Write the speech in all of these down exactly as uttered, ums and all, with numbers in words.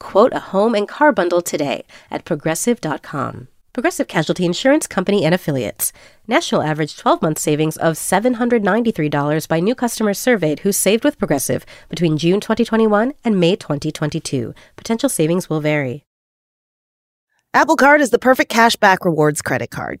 Quote a home and car bundle today at progressive dot com. Progressive Casualty Insurance Company and Affiliates. National average twelve-month savings of seven hundred ninety-three dollars by new customers surveyed who saved with Progressive between June twenty twenty-one and May twenty twenty-two. Potential savings will vary. Apple Card is the perfect cash back rewards credit card.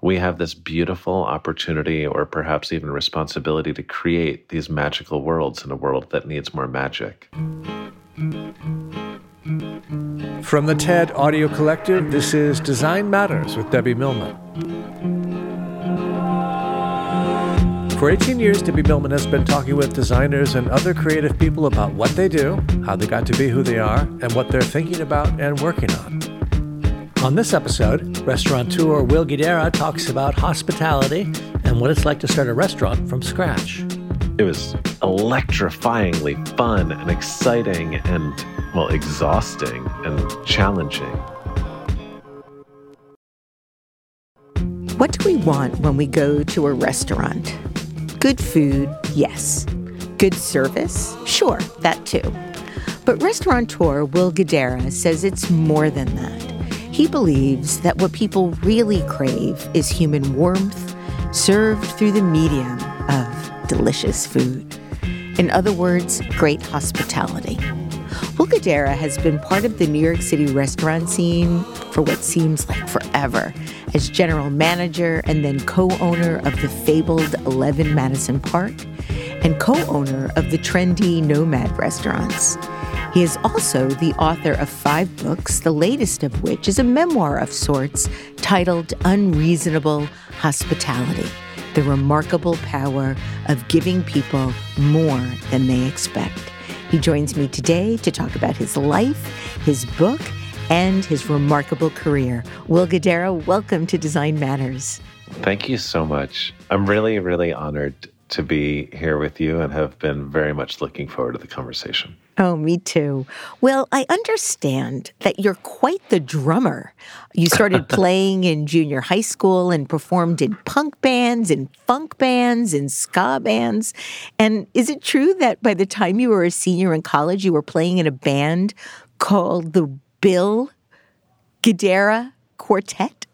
we have this beautiful opportunity or perhaps even responsibility to create these magical worlds in a world that needs more magic. From the TED Audio Collective, this is Design Matters with Debbie Millman. For eighteen years, Debbie Millman has been talking with designers and other creative people about what they do, how they got to be who they are, and what they're thinking about and working on. On this episode, restaurateur Will Guidara talks about hospitality and what it's like to start a restaurant from scratch. It was electrifyingly fun and exciting and, well, exhausting and challenging. What do we want when we go to a restaurant? Good food, yes. Good service, sure, that too. But restaurateur Will Guidara says it's more than that. He believes that what people really crave is human warmth served through the medium of delicious food. In other words, great hospitality. Will Guidara has been part of the New York City restaurant scene for what seems like forever, as general manager and then co-owner of the fabled Eleven Madison Park and co-owner of the trendy Nomad restaurants. He is also the author of five books, the latest of which is a memoir of sorts titled Unreasonable Hospitality: The Remarkable Power of Giving People More Than They Expect. He joins me today to talk about his life, his book, and his remarkable career. Will Guidara, welcome to Design Matters. Thank you so much. I'm really, really honored to be here with you and have been very much looking forward to the conversation. Oh, me too. Well, I understand that you're quite the drummer. You started playing in junior high school and performed in punk bands, in funk bands, in ska bands. And is it true that by the time you were a senior in college, you were playing in a band called the Will Guidara Quartet?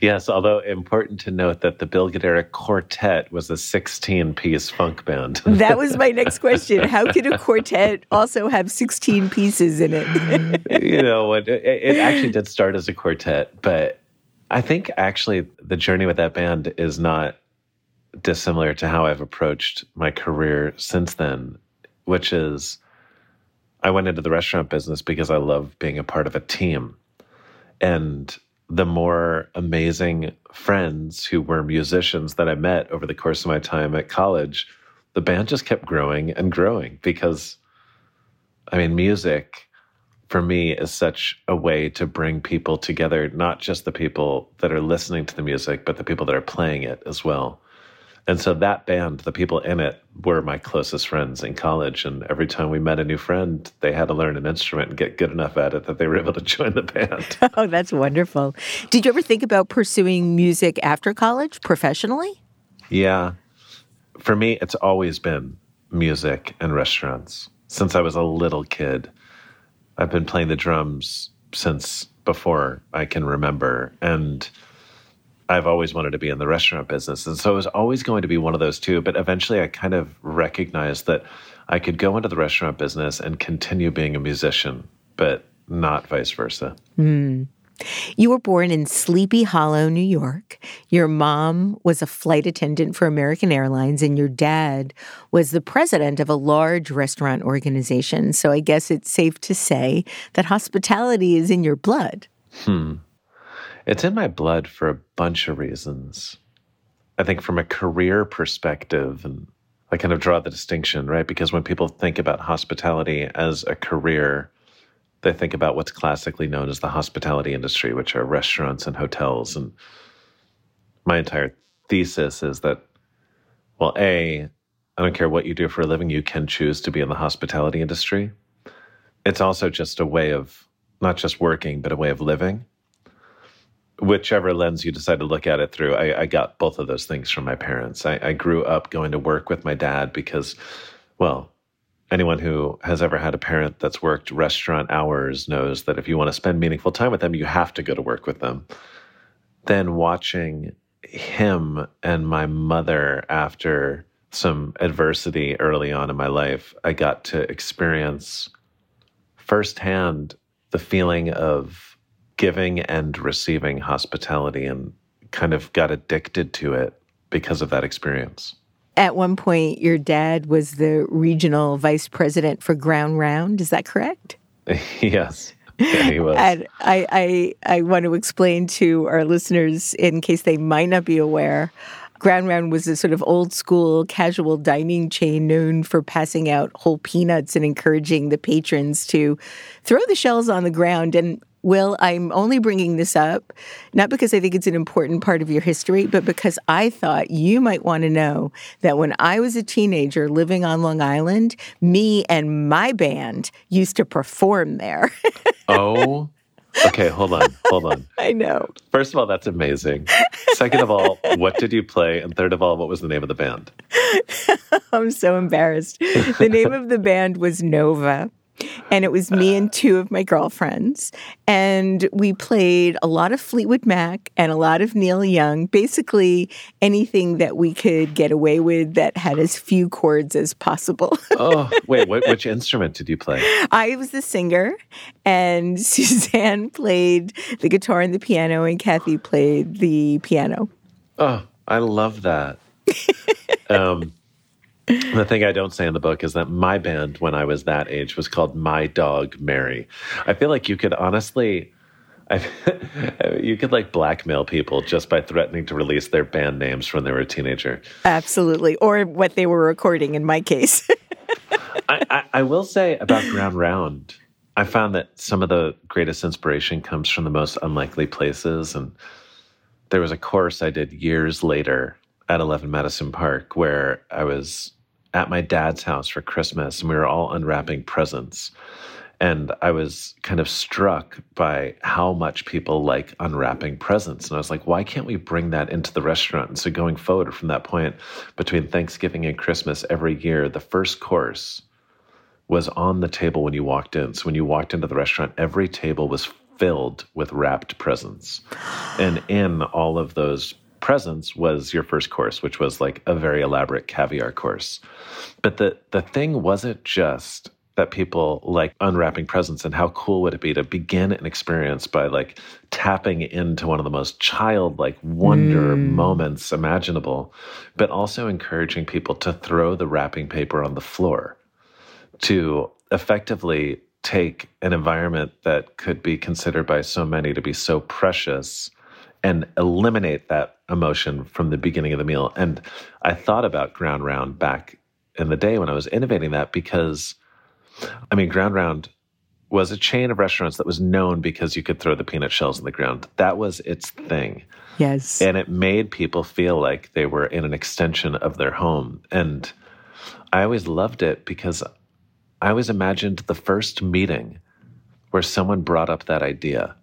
Yes, although important to note that the Will Guidara Quartet was a sixteen-piece funk band. That was my next question. How could a quartet also have sixteen pieces in it? You know, it, it actually did start as a quartet, but I think actually the journey with that band is not dissimilar to how I've approached my career since then, which is I went into the restaurant business because I love being a part of a team. And the more amazing friends who were musicians that I met over the course of my time at college, the band just kept growing and growing because, I mean, music for me is such a way to bring people together, not just the people that are listening to the music, but the people that are playing it as well. And so that band, the people in it, were my closest friends in college. And every time we met a new friend, they had to learn an instrument and get good enough at it that they were able to join the band. Oh, that's wonderful. Did you ever think about pursuing music after college professionally? Yeah. For me, it's always been music and restaurants. Since I was a little kid, I've been playing the drums since before I can remember. And I've always wanted to be in the restaurant business. And so it was always going to be one of those two. But eventually I kind of recognized that I could go into the restaurant business and continue being a musician, but not vice versa. Mm. You were born in Sleepy Hollow, New York. Your mom was a flight attendant for American Airlines, and your dad was the president of a large restaurant organization. So I guess it's safe to say that hospitality is in your blood. Hmm. It's in my blood for a bunch of reasons. I think from a career perspective, and I kind of draw the distinction, right? Because when people think about hospitality as a career, they think about what's classically known as the hospitality industry, which are restaurants and hotels. And my entire thesis is that, well, A, I don't care what you do for a living, you can choose to be in the hospitality industry. It's also just a way of not just working, but a way of living. Whichever lens you decide to look at it through, I, I got both of those things from my parents. I, I grew up going to work with my dad because, well, anyone who has ever had a parent that's worked restaurant hours knows that if you want to spend meaningful time with them, you have to go to work with them. Then watching him and my mother after some adversity early on in my life, I got to experience firsthand the feeling of giving and receiving hospitality and kind of got addicted to it because of that experience. At one point, your dad was the regional vice president for Ground Round. Is that correct? Yes. Yeah, he was. And I, I, I want to explain to our listeners, in case they might not be aware, Ground Round was a sort of old-school casual dining chain known for passing out whole peanuts and encouraging the patrons to throw the shells on the ground. And, Will, I'm only bringing this up, not because I think it's an important part of your history, but because I thought you might want to know that when I was a teenager living on Long Island, me and my band used to perform there. Oh, okay. Hold on. Hold on. I know. First of all, that's amazing. Second of all, what did you play? And third of all, what was the name of the band? I'm so embarrassed. The name of the band was Nova. And it was me and two of my girlfriends. And we played a lot of Fleetwood Mac and a lot of Neil Young, basically anything that we could get away with that had as few chords as possible. Oh, wait, what, which instrument did you play? I was the singer, and Suzanne played the guitar and the piano, and Kathy played the piano. Oh, I love that. um The thing I don't say in the book is that my band, when I was that age, was called My Dog, Mary. I feel like you could honestly, I, you could like blackmail people just by threatening to release their band names when they were a teenager. Absolutely. Or what they were recording in my case. I, I, I will say about Ground Round, I found that some of the greatest inspiration comes from the most unlikely places. And there was a course I did years later at Eleven Madison Park where I was at my dad's house for Christmas, and we were all unwrapping presents. And I was kind of struck by how much people like unwrapping presents. And I was like, why can't we bring that into the restaurant? And so going forward from that point, between Thanksgiving and Christmas every year, the first course was on the table when you walked in. So when you walked into the restaurant, every table was filled with wrapped presents. And in all of those presents was your first course, which was like a very elaborate caviar course. But the the thing wasn't just that people like unwrapping presents and how cool would it be to begin an experience by like tapping into one of the most childlike wonder mm. moments imaginable, but also encouraging people to throw the wrapping paper on the floor, to effectively take an environment that could be considered by so many to be so precious and eliminate that emotion from the beginning of the meal. And I thought about Ground Round back in the day when I was innovating that because, I mean, Ground Round was a chain of restaurants that was known because you could throw the peanut shells on the ground. That was its thing. Yes. And it made people feel like they were in an extension of their home. And I always loved it because I always imagined the first meeting where someone brought up that idea.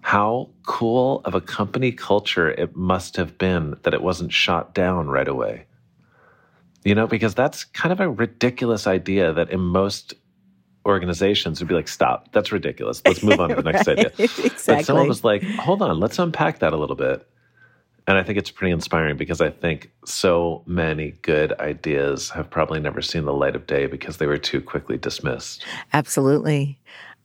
How cool of a company culture it must have been that it wasn't shot down right away. You know, because that's kind of a ridiculous idea that in most organizations would be like, stop, that's ridiculous. Let's move on to the next right, idea. Exactly. But someone was like, hold on, let's unpack that a little bit. And I think it's pretty inspiring because I think so many good ideas have probably never seen the light of day because they were too quickly dismissed. Absolutely.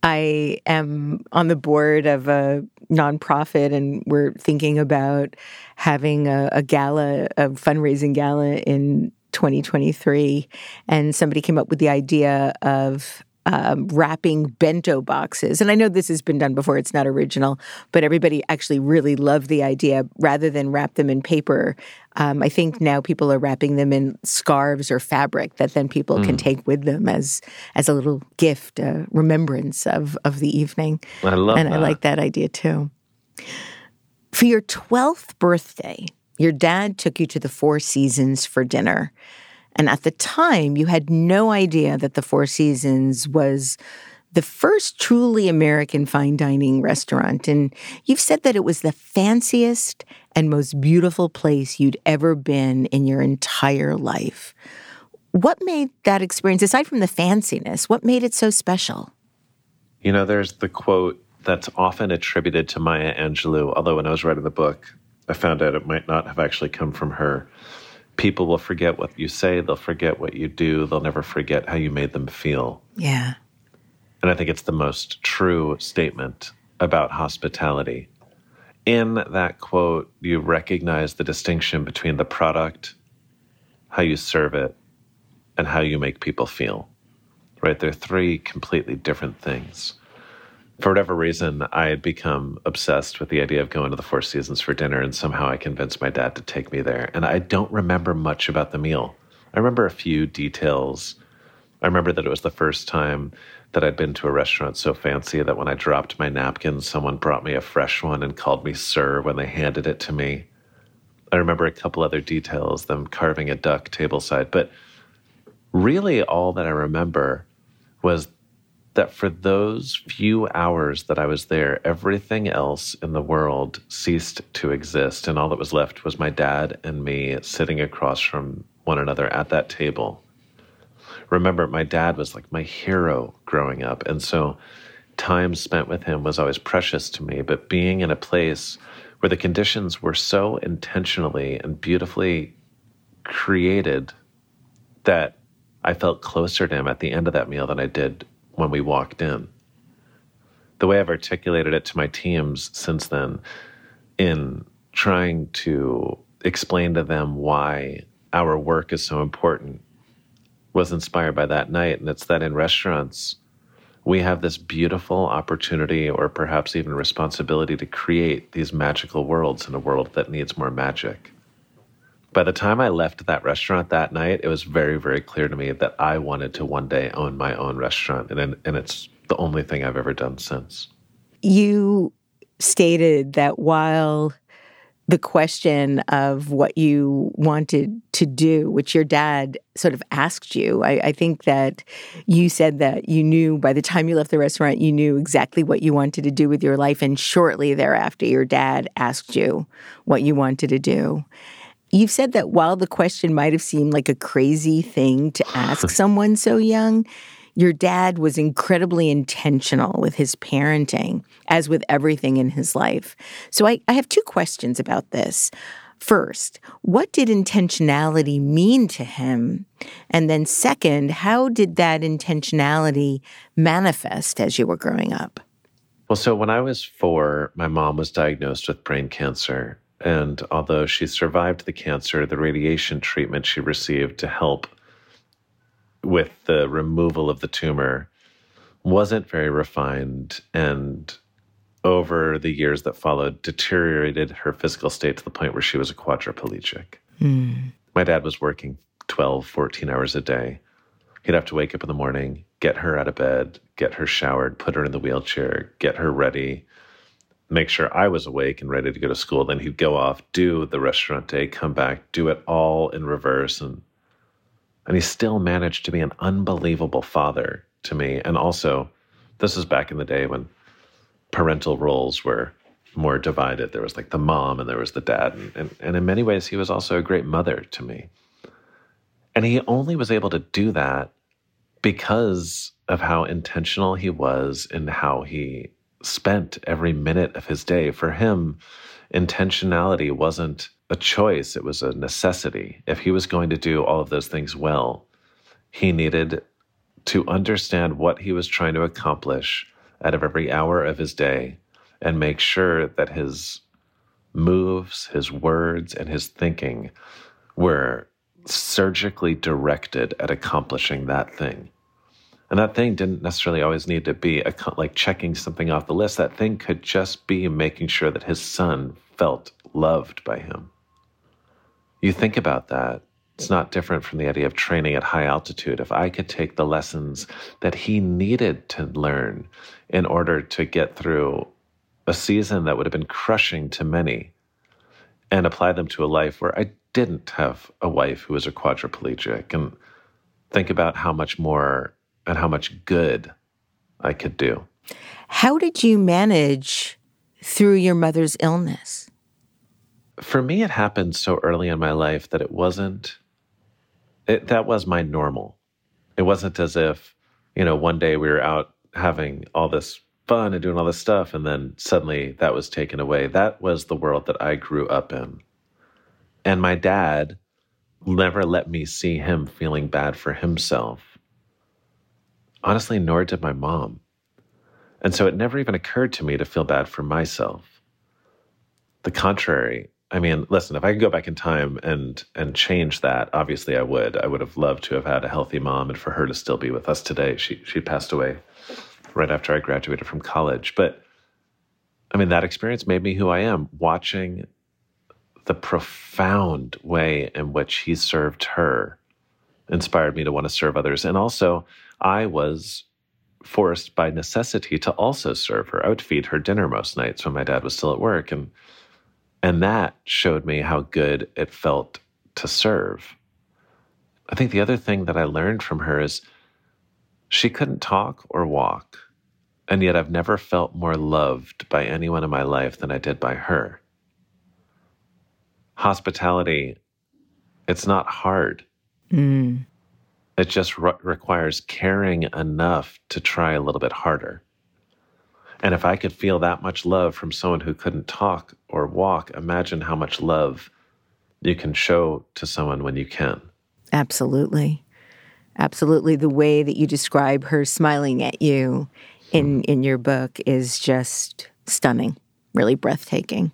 I am on the board of a nonprofit, and we're thinking about having a, a gala, a fundraising gala in twenty twenty-three. And somebody came up with the idea of Um, wrapping bento boxes. And I know this has been done before, it's not original, but everybody actually really loved the idea. Rather than wrap them in paper, um, I think now people are wrapping them in scarves or fabric that then people mm. can take with them as as a little gift, a remembrance of, of the evening. I love and that. And I like that idea too. For your twelfth birthday, your dad took you to the Four Seasons for dinner. And at the time, you had no idea that the Four Seasons was the first truly American fine dining restaurant. And you've said that it was the fanciest and most beautiful place you'd ever been in your entire life. What made that experience, aside from the fanciness, what made it so special? You know, there's the quote that's often attributed to Maya Angelou, although when I was writing the book, I found out it might not have actually come from her. People will forget what you say, they'll forget what you do, they'll never forget how you made them feel. Yeah. And I think it's the most true statement about hospitality. In that quote, you recognize the distinction between the product, how you serve it, and how you make people feel, right? They're three completely different things. For whatever reason, I had become obsessed with the idea of going to the Four Seasons for dinner, and somehow I convinced my dad to take me there. And I don't remember much about the meal. I remember a few details. I remember that it was the first time that I'd been to a restaurant so fancy that when I dropped my napkin, someone brought me a fresh one and called me sir when they handed it to me. I remember a couple other details, them carving a duck tableside. But really all that I remember was that for those few hours that I was there, everything else in the world ceased to exist. And all that was left was my dad and me sitting across from one another at that table. Remember, my dad was like my hero growing up. And so time spent with him was always precious to me. But being in a place where the conditions were so intentionally and beautifully created that I felt closer to him at the end of that meal than I did when we walked in. The way I've articulated it to my teams since then, in trying to explain to them why our work is so important, was inspired by that night. And it's that in restaurants, we have this beautiful opportunity, or perhaps even responsibility, to create these magical worlds in a world that needs more magic. By the time I left that restaurant that night, it was very, very clear to me that I wanted to one day own my own restaurant. And, and it's the only thing I've ever done since. You stated that while the question of what you wanted to do, which your dad sort of asked you, I, I think that you said that you knew by the time you left the restaurant, you knew exactly what you wanted to do with your life. And shortly thereafter, your dad asked you what you wanted to do. You've said that while the question might have seemed like a crazy thing to ask someone so young, your dad was incredibly intentional with his parenting, as with everything in his life. So I, I have two questions about this. First, what did intentionality mean to him? And then second, how did that intentionality manifest as you were growing up? Well, so when I was four, my mom was diagnosed with brain cancer. And although she survived the cancer, the radiation treatment she received to help with the removal of the tumor wasn't very refined, and over the years that followed, deteriorated her physical state to the point where she was a quadriplegic. Mm. My dad was working twelve, fourteen hours a day. He'd have to wake up in the morning, get her out of bed, get her showered, put her in the wheelchair, get her ready, make sure I was awake and ready to go to school. Then he'd go off, do the restaurant day, come back, do it all in reverse. And and he still managed to be an unbelievable father to me. And also, this was back in the day when parental roles were more divided. There was like the mom and there was the dad. And, and, and in many ways, he was also a great mother to me. And he only was able to do that because of how intentional he was and how he spent every minute of his day. For him, intentionality wasn't a choice, it was a necessity. If he was going to do all of those things well, he needed to understand what he was trying to accomplish out of every hour of his day and make sure that his moves, his words, and his thinking were surgically directed at accomplishing that thing. And that thing didn't necessarily always need to be a, like checking something off the list. That thing could just be making sure that his son felt loved by him. You think about that. It's not different from the idea of training at high altitude. If I could take the lessons that he needed to learn in order to get through a season that would have been crushing to many and apply them to a life where I didn't have a wife who was a quadriplegic, and think about how much more and how much good I could do. How did you manage through your mother's illness? For me, it happened so early in my life that it wasn't, it, that was my normal. It wasn't as if, you know, one day we were out having all this fun and doing all this stuff, and then suddenly that was taken away. That was the world that I grew up in. And my dad never let me see him feeling bad for himself. Honestly, nor did my mom. And so it never even occurred to me to feel bad for myself. The contrary, I mean, listen, if I could go back in time and and change that, obviously I would. I would have loved to have had a healthy mom and for her to still be with us today. She she passed away right after I graduated from college. But I mean, that experience made me who I am, watching the profound way in which he served her inspired me to want to serve others. And also, I was forced by necessity to also serve her. I would feed her dinner most nights when my dad was still at work. And and that showed me how good it felt to serve. I think the other thing that I learned from her is she couldn't talk or walk. And yet I've never felt more loved by anyone in my life than I did by her. Hospitality, it's not hard. Mm. It just re- requires caring enough to try a little bit harder. And if I could feel that much love from someone who couldn't talk or walk, imagine how much love you can show to someone when you can. Absolutely. Absolutely. The way that you describe her smiling at you in, mm. in your book is just stunning, really breathtaking.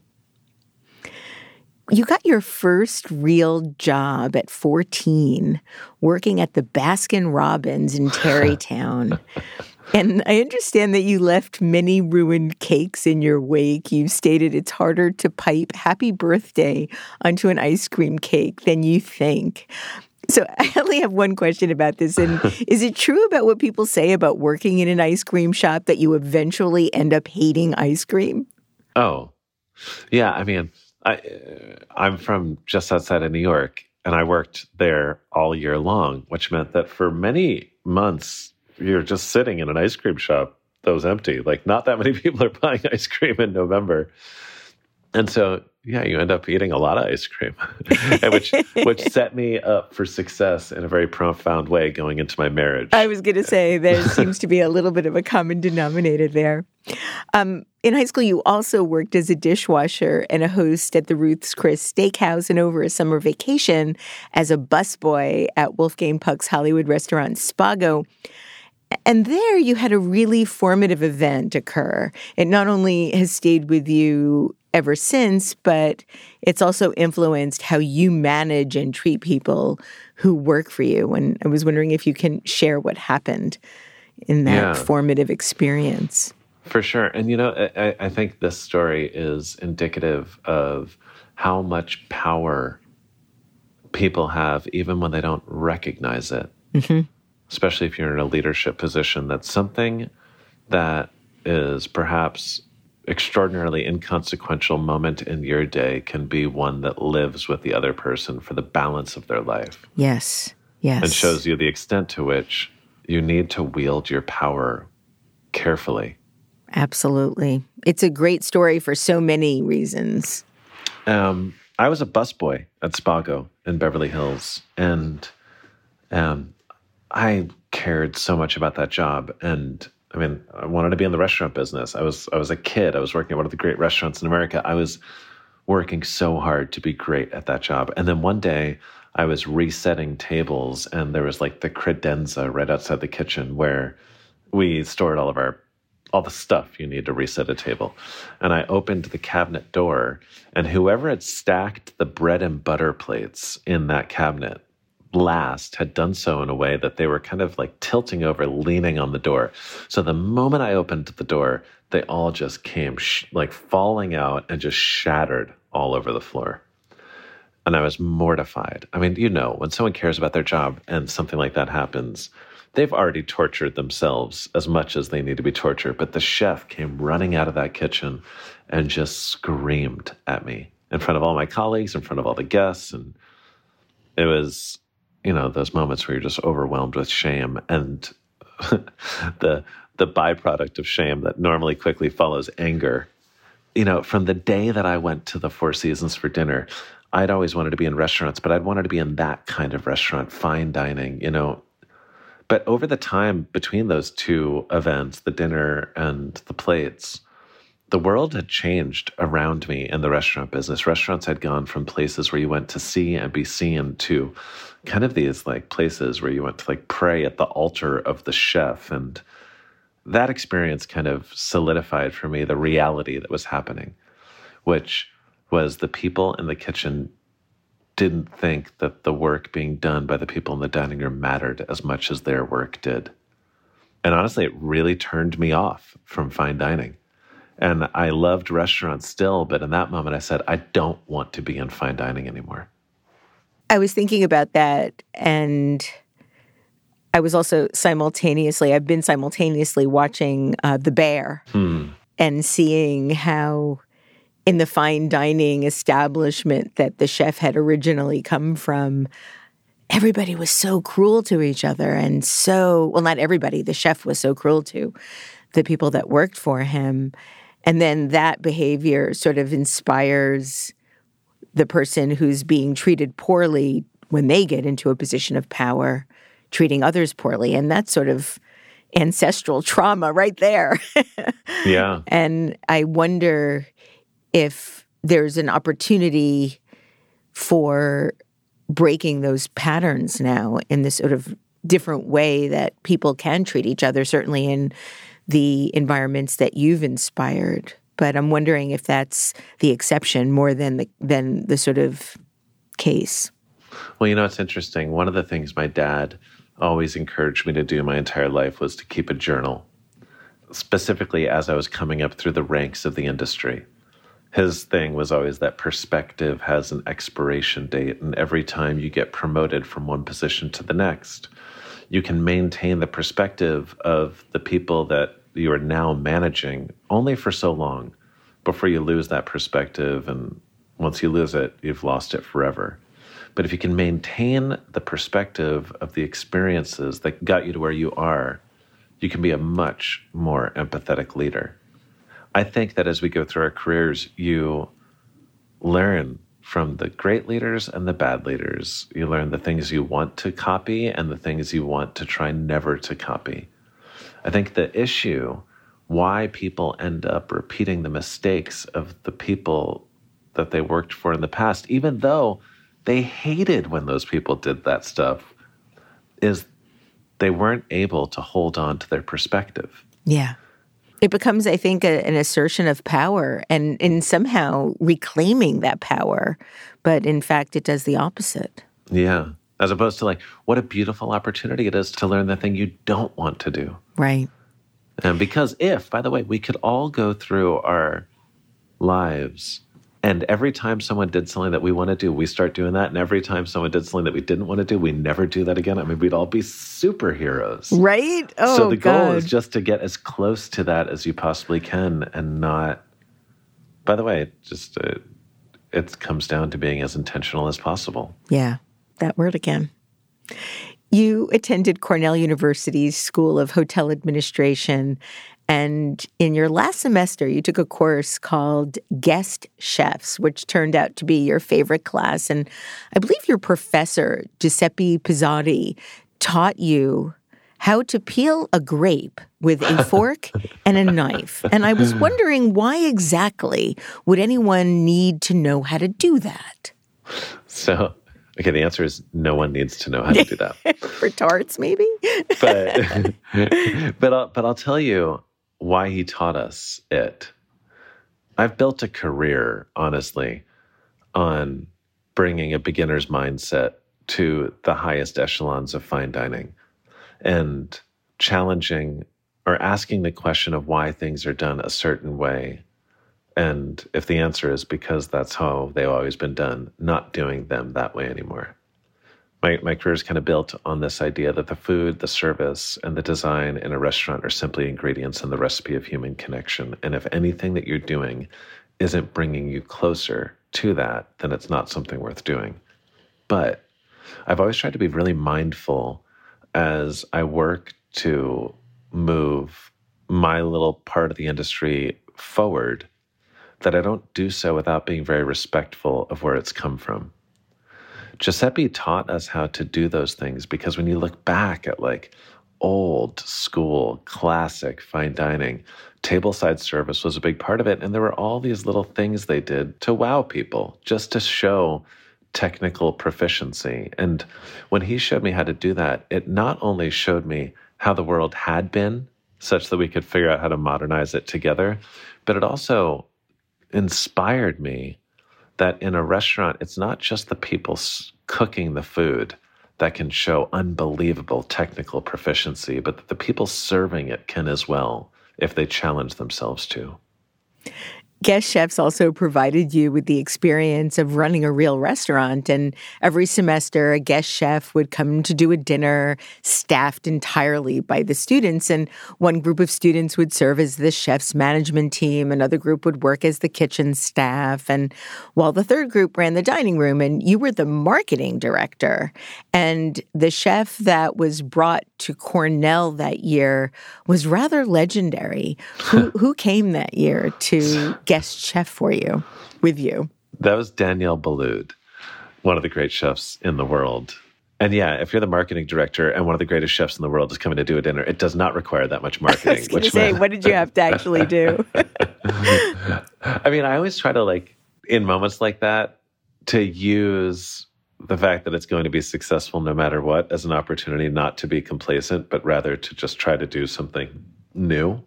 You got your first real job at fourteen, working at the Baskin Robbins in Tarrytown. And I understand that you left many ruined cakes in your wake. You've stated it's harder to pipe happy birthday onto an ice cream cake than you think. So I only have one question about this. And is it true about what people say about working in an ice cream shop that you eventually end up hating ice cream? Oh, yeah. I mean... I, I'm from just outside of New York, and I worked there all year long, which meant that for many months, you're just sitting in an ice cream shop that was empty. Like, not that many people are buying ice cream in November. And so, yeah, you end up eating a lot of ice cream, which which set me up for success in a very profound way going into my marriage. I was going to say, there seems to be a little bit of a common denominator there. Um, in high school, you also worked as a dishwasher and a host at the Ruth's Chris Steakhouse, and over a summer vacation as a busboy at Wolfgang Puck's Hollywood restaurant Spago. And there you had a really formative event occur. It not only has stayed with you ever since, but it's also influenced how you manage and treat people who work for you. And I was wondering if you can share what happened in that yeah. formative experience. For sure. And, you know, I, I think this story is indicative of how much power people have, even when they don't recognize it, mm-hmm. especially if you're in a leadership position. That's something that is perhaps extraordinarily inconsequential moment in your day can be one that lives with the other person for the balance of their life. Yes, yes. And shows you the extent to which you need to wield your power carefully. Absolutely. It's a great story for so many reasons. Um, I was a busboy at Spago in Beverly Hills, and um, I cared so much about that job. And I mean, I wanted to be in the restaurant business. I was I was a kid. I was working at one of the great restaurants in America. I was working so hard to be great at that job. And then one day, I was resetting tables, and there was like the credenza right outside the kitchen where we stored all of our all the stuff you need to reset a table. And I opened the cabinet door, and whoever had stacked the bread and butter plates in that cabinet last had done so in a way that they were kind of like tilting over, leaning on the door. So the moment I opened the door, they all just came sh- like falling out and just shattered all over the floor. And I was mortified. I mean, you know, when someone cares about their job and something like that happens, they've already tortured themselves as much as they need to be tortured. But the chef came running out of that kitchen and just screamed at me in front of all my colleagues, in front of all the guests. And it was, you know, those moments where you're just overwhelmed with shame. And the the byproduct of shame that normally quickly follows anger. You know, from the day that I went to the Four Seasons for dinner, I'd always wanted to be in restaurants, but I'd wanted to be in that kind of restaurant, fine dining, you know. But over the time between those two events, the dinner and the plates, the world had changed around me in the restaurant business. Restaurants had gone from places where you went to see and be seen to kind of these like places where you went to like pray at the altar of the chef. And that experience kind of solidified for me the reality that was happening, which was the people in the kitchen didn't think that the work being done by the people in the dining room mattered as much as their work did. And honestly, it really turned me off from fine dining. And I loved restaurants still, but in that moment I said, I don't want to be in fine dining anymore. I was thinking about that, and I was also simultaneously, I've been simultaneously watching uh, The Bear hmm. and seeing how in the fine dining establishment that the chef had originally come from, everybody was so cruel to each other and so, well, not everybody, the chef was so cruel to the people that worked for him. And then that behavior sort of inspires the person who's being treated poorly when they get into a position of power, treating others poorly. And that's sort of ancestral trauma right there. Yeah. And I wonder if there's an opportunity for breaking those patterns now in this sort of different way that people can treat each other, certainly in the environments that you've inspired. But I'm wondering if that's the exception more than the, than the sort of case. Well, you know, it's interesting. One of the things my dad always encouraged me to do my entire life was to keep a journal, specifically as I was coming up through the ranks of the industry. His thing was always that perspective has an expiration date, and every time you get promoted from one position to the next, you can maintain the perspective of the people that you are now managing only for so long before you lose that perspective, and once you lose it, you've lost it forever. But if you can maintain the perspective of the experiences that got you to where you are, you can be a much more empathetic leader. I think that as we go through our careers, you learn from the great leaders and the bad leaders. You learn the things you want to copy and the things you want to try never to copy. I think the issue, why people end up repeating the mistakes of the people that they worked for in the past, even though they hated when those people did that stuff, is they weren't able to hold on to their perspective. Yeah. It becomes, I think, a, an assertion of power and in somehow reclaiming that power. But in fact, it does the opposite. Yeah. As opposed to like, what a beautiful opportunity it is to learn the thing you don't want to do. Right. And because if, by the way, we could all go through our lives and every time someone did something that we want to do, we start doing that. And every time someone did something that we didn't want to do, we never do that again. I mean, we'd all be superheroes. Right? Oh, so the God. Goal is just to get as close to that as you possibly can and not, by the way, just uh, it comes down to being as intentional as possible. Yeah, that word again. You attended Cornell University's School of Hotel Administration, and in your last semester, you took a course called Guest Chefs, which turned out to be your favorite class. And I believe your professor, Giuseppe Pizzotti, taught you how to peel a grape with a fork and a knife. And I was wondering, why exactly would anyone need to know how to do that? So, okay, the answer is no one needs to know how to do that. For tarts, maybe? but, but, I'll, but I'll tell you, why he taught us it. I've built a career, honestly, on bringing a beginner's mindset to the highest echelons of fine dining and challenging or asking the question of why things are done a certain way. And if the answer is because that's how they've always been done, not doing them that way anymore. My my career is kind of built on this idea that the food, the service, and the design in a restaurant are simply ingredients in the recipe of human connection. And if anything that you're doing isn't bringing you closer to that, then it's not something worth doing. But I've always tried to be really mindful as I work to move my little part of the industry forward, that I don't do so without being very respectful of where it's come from. Giuseppe taught us how to do those things because when you look back at like old school, classic fine dining, tableside service was a big part of it. And there were all these little things they did to wow people just to show technical proficiency. And when he showed me how to do that, it not only showed me how the world had been such that we could figure out how to modernize it together, but it also inspired me that in a restaurant, it's not just the people cooking the food that can show unbelievable technical proficiency, but that the people serving it can as well if they challenge themselves to. Guest chefs also provided you with the experience of running a real restaurant, and every semester a guest chef would come to do a dinner staffed entirely by the students, and one group of students would serve as the chef's management team, another group would work as the kitchen staff, and while the third group ran the dining room, and you were the marketing director. And the chef that was brought to Cornell that year was rather legendary. Who, who came that year to guest chef for you, with you? That was Daniel Boulud, one of the great chefs in the world. And yeah, if you're the marketing director and one of the greatest chefs in the world is coming to do a dinner, it does not require that much marketing. I was going to say, meant... what did you have to actually do? I mean, I always try to, like, in moments like that, to use the fact that it's going to be successful no matter what as an opportunity not to be complacent, but rather to just try to do something new.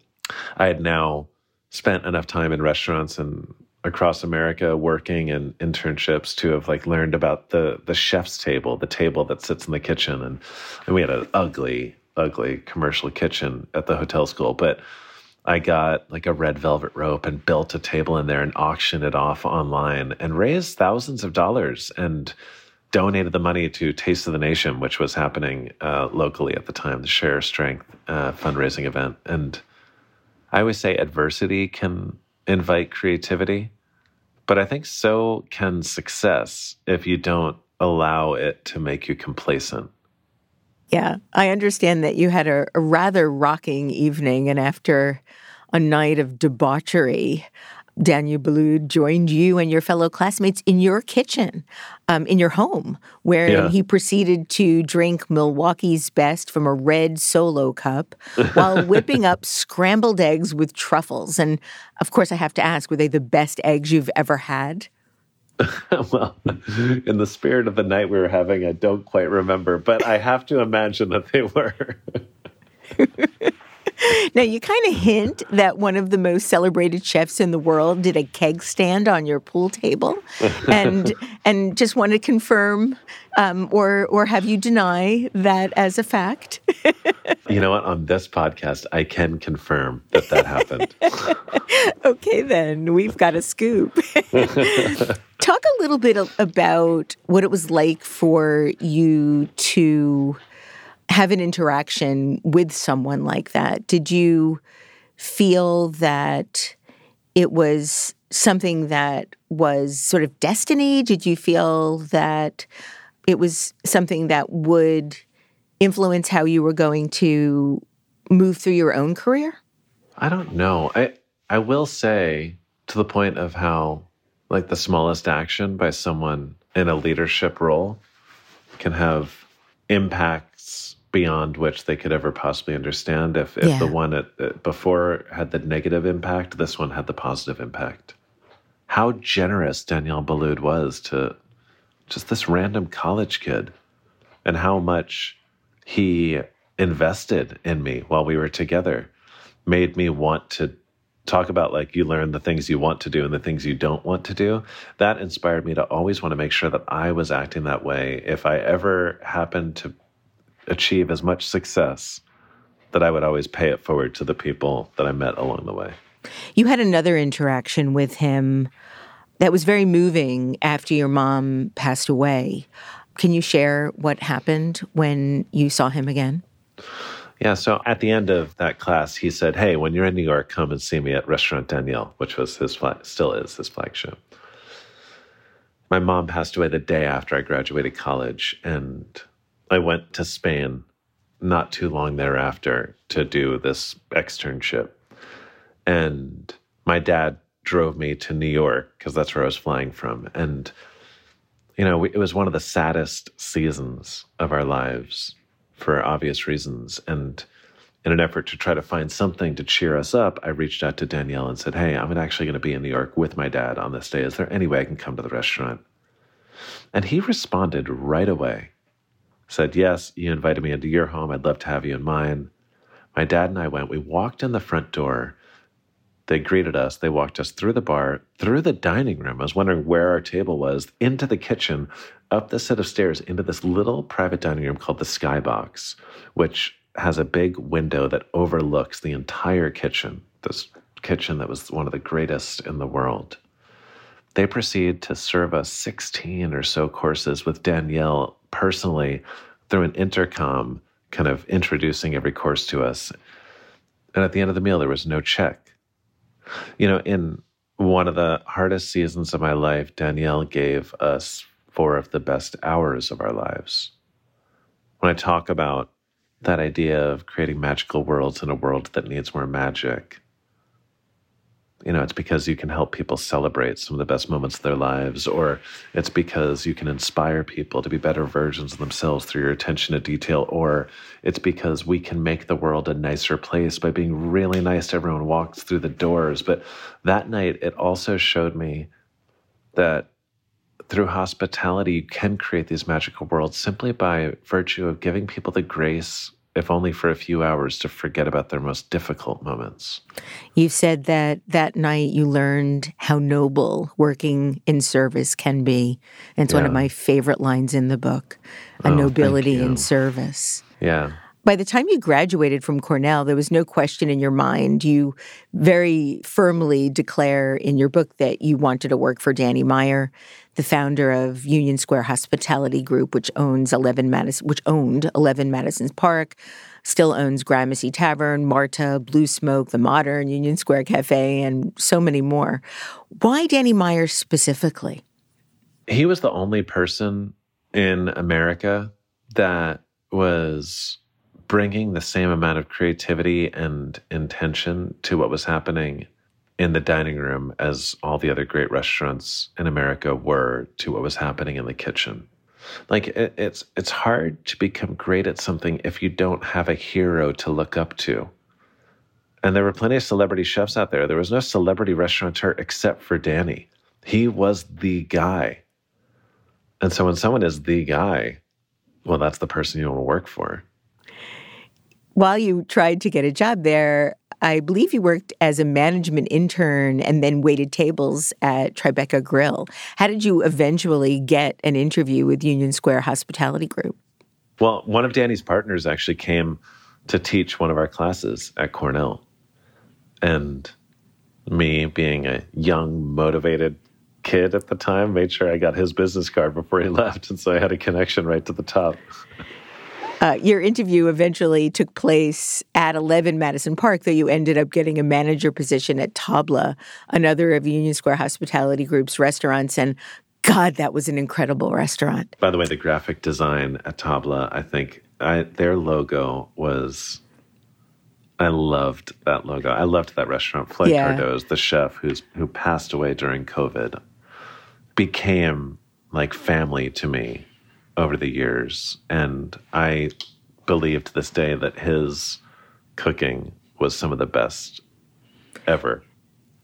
I had now spent enough time in restaurants and across America working and internships to have like learned about the the chef's table, the table that sits in the kitchen. And, and we had an ugly, ugly commercial kitchen at the hotel school. But I got like a red velvet rope and built a table in there and auctioned it off online and raised thousands of dollars and donated the money to Taste of the Nation, which was happening uh, locally at the time, the Share Strength uh, fundraising event. And I always say adversity can invite creativity, but I think so can success if you don't allow it to make you complacent. Yeah, I understand that you had a, a rather rocking evening, and after a night of debauchery, Daniel Boulud joined you and your fellow classmates in your kitchen, um, in your home, where yeah. he proceeded to drink Milwaukee's best from a red solo cup while whipping up scrambled eggs with truffles. And, of course, I have to ask, were they the best eggs you've ever had? Well, in the spirit of the night we were having, I don't quite remember, but I have to imagine that they were. Now, you kind of hint that one of the most celebrated chefs in the world did a keg stand on your pool table, and and just want to confirm um, or or have you deny that as a fact? You know what? On this podcast, I can confirm that that happened. Okay, then. We've got a scoop. Talk a little bit about what it was like for you to have an interaction with someone like that. Did you feel that it was something that was sort of destiny? Did you feel that it was something that would influence how you were going to move through your own career? I don't know. I I will say, to the point of how like the smallest action by someone in a leadership role can have impacts beyond which they could ever possibly understand. If, if yeah. the one at, at before had the negative impact, this one had the positive impact. How generous Daniel Boulud was to just this random college kid, and how much he invested in me while we were together. made me want to talk about, like, you learn the things you want to do and the things you don't want to do. That inspired me to always want to make sure that I was acting that way. If I ever happened to achieve as much success, that I would always pay it forward to the people that I met along the way. You had another interaction with him that was very moving after your mom passed away. Can you share what happened when you saw him again? Yeah, so at the end of that class, he said, hey, when you're in New York, come and see me at Restaurant Daniel, which was his flag, still is his flagship. My mom passed away the day after I graduated college, and I went to Spain not too long thereafter to do this externship. And my dad drove me to New York because that's where I was flying from. And, you know, we, it was one of the saddest seasons of our lives for obvious reasons. And in an effort to try to find something to cheer us up, I reached out to Danielle and said, hey, I'm actually going to be in New York with my dad on this day. Is there any way I can come to the restaurant? And he responded right away, said, yes, you invited me into your home. I'd love to have you in mine. My dad and I went. We walked in the front door. They greeted us. They walked us through the bar, through the dining room. I was wondering where our table was, into the kitchen, up the set of stairs, into this little private dining room called the Skybox, which has a big window that overlooks the entire kitchen, this kitchen that was one of the greatest in the world. They proceed to serve us sixteen or so courses with Danielle personally through an intercom, kind of introducing every course to us. And at the end of the meal, there was no check. You know, in one of the hardest seasons of my life, Danielle gave us four of the best hours of our lives. When I talk about that idea of creating magical worlds in a world that needs more magic, you know, it's because you can help people celebrate some of the best moments of their lives, or it's because you can inspire people to be better versions of themselves through your attention to detail, or it's because we can make the world a nicer place by being really nice to everyone who walks through the doors. But that night, it also showed me that through hospitality, you can create these magical worlds simply by virtue of giving people the grace, if only for a few hours, to forget about their most difficult moments. You said that that night you learned how noble working in service can be. And it's yeah. one of my favorite lines in the book, a oh, nobility in service. Yeah. By the time you graduated from Cornell, there was no question in your mind. You very firmly declare in your book that you wanted to work for Danny Meyer, the founder of Union Square Hospitality Group, which owns Eleven Madison, which owned Eleven Madison Park, still owns Gramercy Tavern, Marta, Blue Smoke, The Modern, Union Square Cafe, and so many more. Why Danny Meyer specifically? He was the only person in America that was bringing the same amount of creativity and intention to what was happening in the dining room as all the other great restaurants in America were to what was happening in the kitchen. Like, it, it's it's hard to become great at something if you don't have a hero to look up to. And there were plenty of celebrity chefs out there. There was no celebrity restaurateur except for Danny. He was the guy. And so when someone is the guy, well, that's the person you want to work for. While you tried to get a job there, I believe you worked as a management intern and then waited tables at Tribeca Grill. How did you eventually get an interview with Union Square Hospitality Group? Well, one of Danny's partners actually came to teach one of our classes at Cornell. And me, being a young, motivated kid at the time, made sure I got his business card before he left. And so I had a connection right to the top. Uh, your interview eventually took place at eleven Madison Park, though you ended up getting a manager position at Tabla, another of Union Square Hospitality Group's restaurants. And God, that was an incredible restaurant. By the way, the graphic design at Tabla, I think I, their logo was, I loved that logo. I loved that restaurant. Floyd yeah. Cardoz, the chef who's who passed away during COVID, became like family to me over the years. And I believe to this day that his cooking was some of the best ever.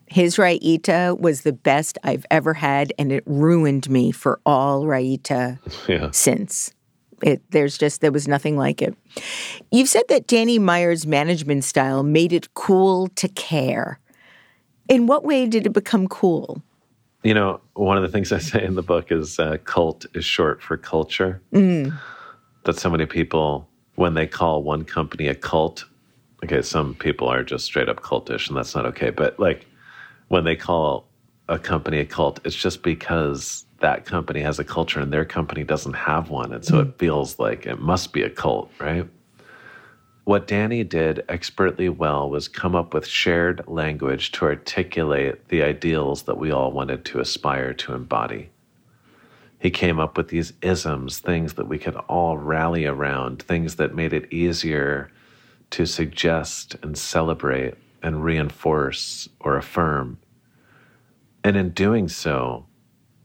His raita was the best I've ever had, and it ruined me for all raita yeah. since. It, there's just, there was nothing like it. You've said that Danny Meyer's management style made it cool to care. In what way did it become cool? You know, one of the things I say in the book is uh, cult is short for culture. Mm. That so many people, when they call one company a cult, okay, some people are just straight up cultish, and that's not okay. But like when they call a company a cult, it's just because that company has a culture and their company doesn't have one. And so mm. it feels like it must be a cult, right? What Danny did expertly well was come up with shared language to articulate the ideals that we all wanted to aspire to embody. He came up with these isms, things that we could all rally around, things that made it easier to suggest and celebrate and reinforce or affirm. And in doing so,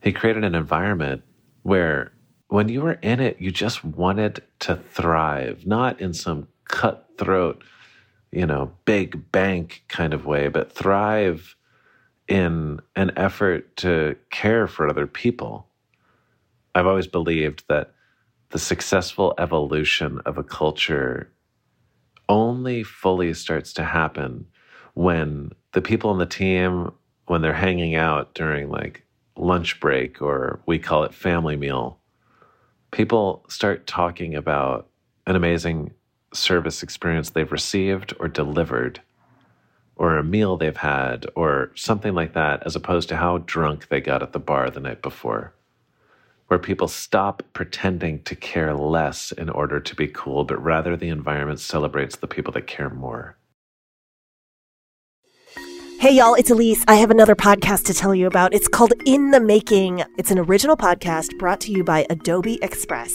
he created an environment where when you were in it, you just wanted to thrive, not in some cutthroat, you know, big bank kind of way, but thrive in an effort to care for other people. I've always believed that the successful evolution of a culture only fully starts to happen when the people on the team, when they're hanging out during like lunch break, or we call it family meal, people start talking about an amazing service experience they've received or delivered, or a meal they've had, or something like that, as opposed to how drunk they got at the bar the night before, where people stop pretending to care less in order to be cool, but rather the environment celebrates the people that care more. Hey, y'all, it's Elise. I have another podcast to tell you about. It's called In the Making. It's an original podcast brought to you by Adobe Express.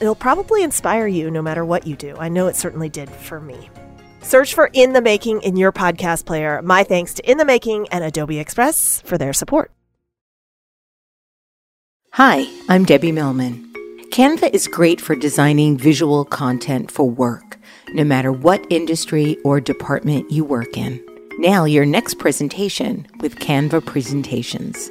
it'll probably inspire you no matter what you do. I know it certainly did for me. Search for In the Making in your podcast player. My thanks to In the Making and Adobe Express for their support. Hi, I'm Debbie Millman. Canva is great for designing visual content for work, no matter what industry or department you work in. Nail your next presentation with Canva Presentations.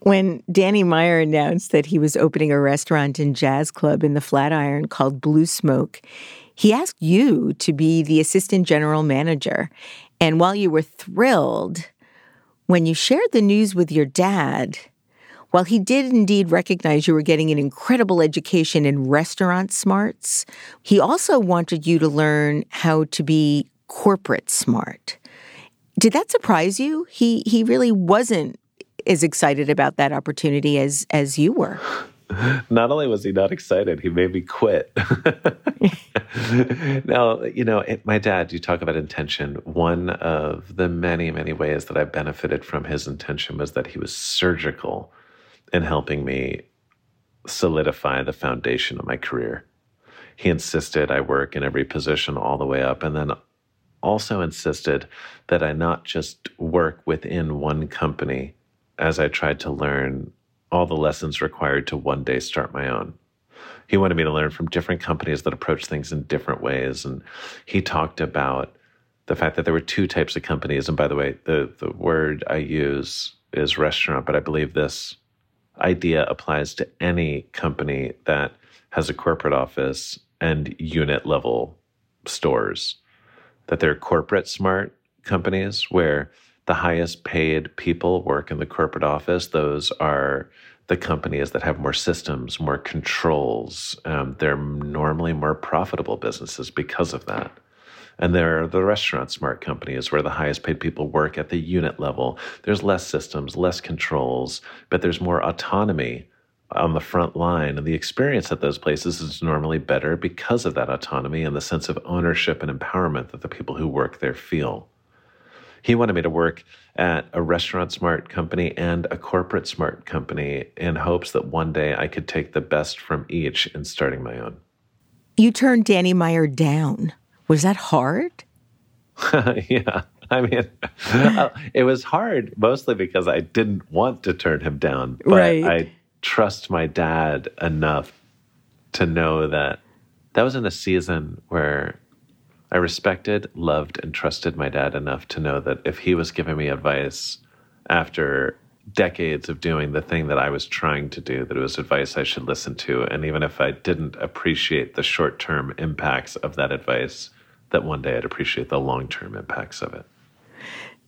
When Danny Meyer announced that he was opening a restaurant and jazz club in the Flatiron called Blue Smoke, he asked you to be the assistant general manager. And while you were thrilled, when you shared the news with your dad, while he did indeed recognize you were getting an incredible education in restaurant smarts, he also wanted you to learn how to be corporate smart. Did that surprise you? He he really wasn't as excited about that opportunity as as you were. Not only was he not excited, he made me quit. Now, you know, it, my dad, you talk about intention. One of the many, many ways that I benefited from his intention was that he was surgical in helping me solidify the foundation of my career. He insisted I work in every position all the way up, and then also insisted that I not just work within one company as I tried to learn all the lessons required to one day start my own. He wanted me to learn from different companies that approach things in different ways. And he talked about the fact that there were two types of companies. And by the way, the, the word I use is restaurant, but I believe this idea applies to any company that has a corporate office and unit level stores, that they're corporate smart companies where the highest paid people work in the corporate office. Those are the companies that have more systems, more controls. Um, they're normally more profitable businesses because of that. And there are the restaurant smart companies where the highest paid people work at the unit level. There's less systems, less controls, but there's more autonomy on the front line. And the experience at those places is normally better because of that autonomy and the sense of ownership and empowerment that the people who work there feel. He wanted me to work at a restaurant smart company and a corporate smart company in hopes that one day I could take the best from each in starting my own. You turned Danny Meyer down. Was that hard? Yeah. I mean, it was hard mostly because I didn't want to turn him down. But right. I trust my dad enough to know that that was in a season where I respected, loved, and trusted my dad enough to know that if he was giving me advice after decades of doing the thing that I was trying to do, that it was advice I should listen to. And even if I didn't appreciate the short-term impacts of that advice, that one day I'd appreciate the long-term impacts of it.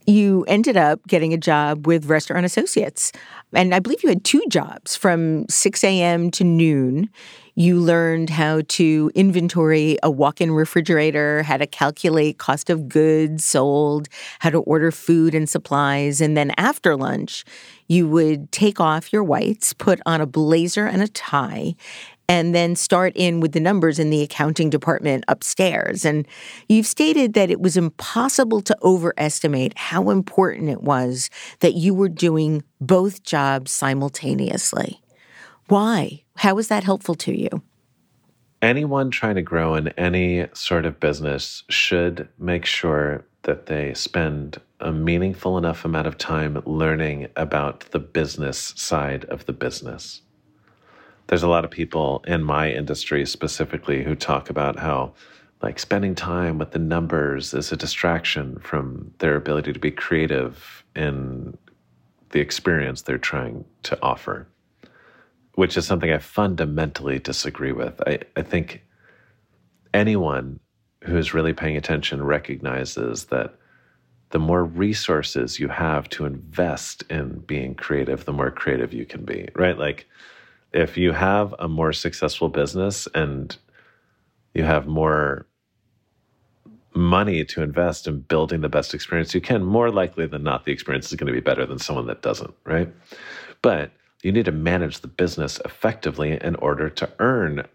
You ended up getting a job with Restaurant Associates. And I believe you had two jobs from six a.m. to noon. You learned how to inventory a walk-in refrigerator, how to calculate cost of goods sold, how to order food and supplies. And then after lunch, you would take off your whites, put on a blazer and a tie, and then start in with the numbers in the accounting department upstairs. And you've stated that it was impossible to overestimate how important it was that you were doing both jobs simultaneously. Why? How is that helpful to you? Anyone trying to grow in any sort of business should make sure that they spend a meaningful enough amount of time learning about the business side of the business. There's a lot of people in my industry specifically who talk about how like spending time with the numbers is a distraction from their ability to be creative in the experience they're trying to offer, which is something I fundamentally disagree with. I, I think anyone who is really paying attention recognizes that the more resources you have to invest in being creative, the more creative you can be, right? Like if you have a more successful business and you have more money to invest in building the best experience you can, more likely than not, the experience is going to be better than someone that doesn't, right? But you need to manage the business effectively in order to earn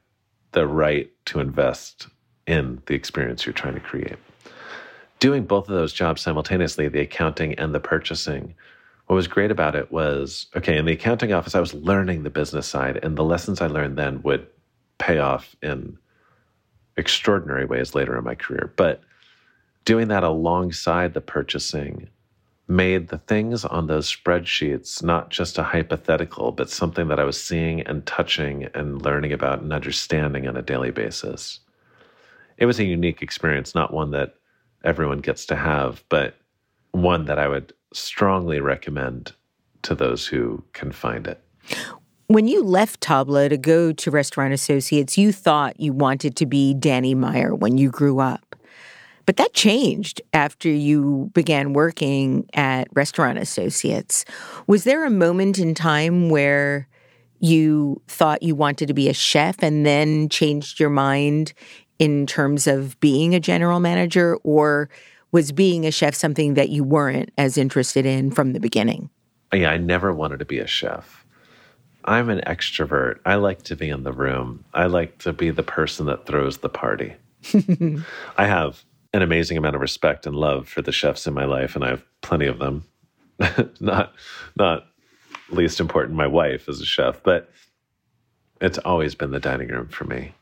the right to invest in the experience you're trying to create. Doing both of those jobs simultaneously, the accounting and the purchasing, what was great about it was, okay, in the accounting office, I was learning the business side, and the lessons I learned then would pay off in extraordinary ways later in my career. But doing that alongside the purchasing made the things on those spreadsheets not just a hypothetical, but something that I was seeing and touching and learning about and understanding on a daily basis. It was a unique experience, not one that everyone gets to have, but one that I would strongly recommend to those who can find it. When you left Tabla to go to Restaurant Associates, you thought you wanted to be Danny Meyer when you grew up. But that changed after you began working at Restaurant Associates. Was there a moment in time where you thought you wanted to be a chef and then changed your mind in terms of being a general manager? Or was being a chef something that you weren't as interested in from the beginning? Yeah, I never wanted to be a chef. I'm an extrovert. I like to be in the room. I like to be the person that throws the party. I have an amazing amount of respect and love for the chefs in my life, and I have plenty of them. not not least important, my wife is a chef, but it's always been the dining room for me.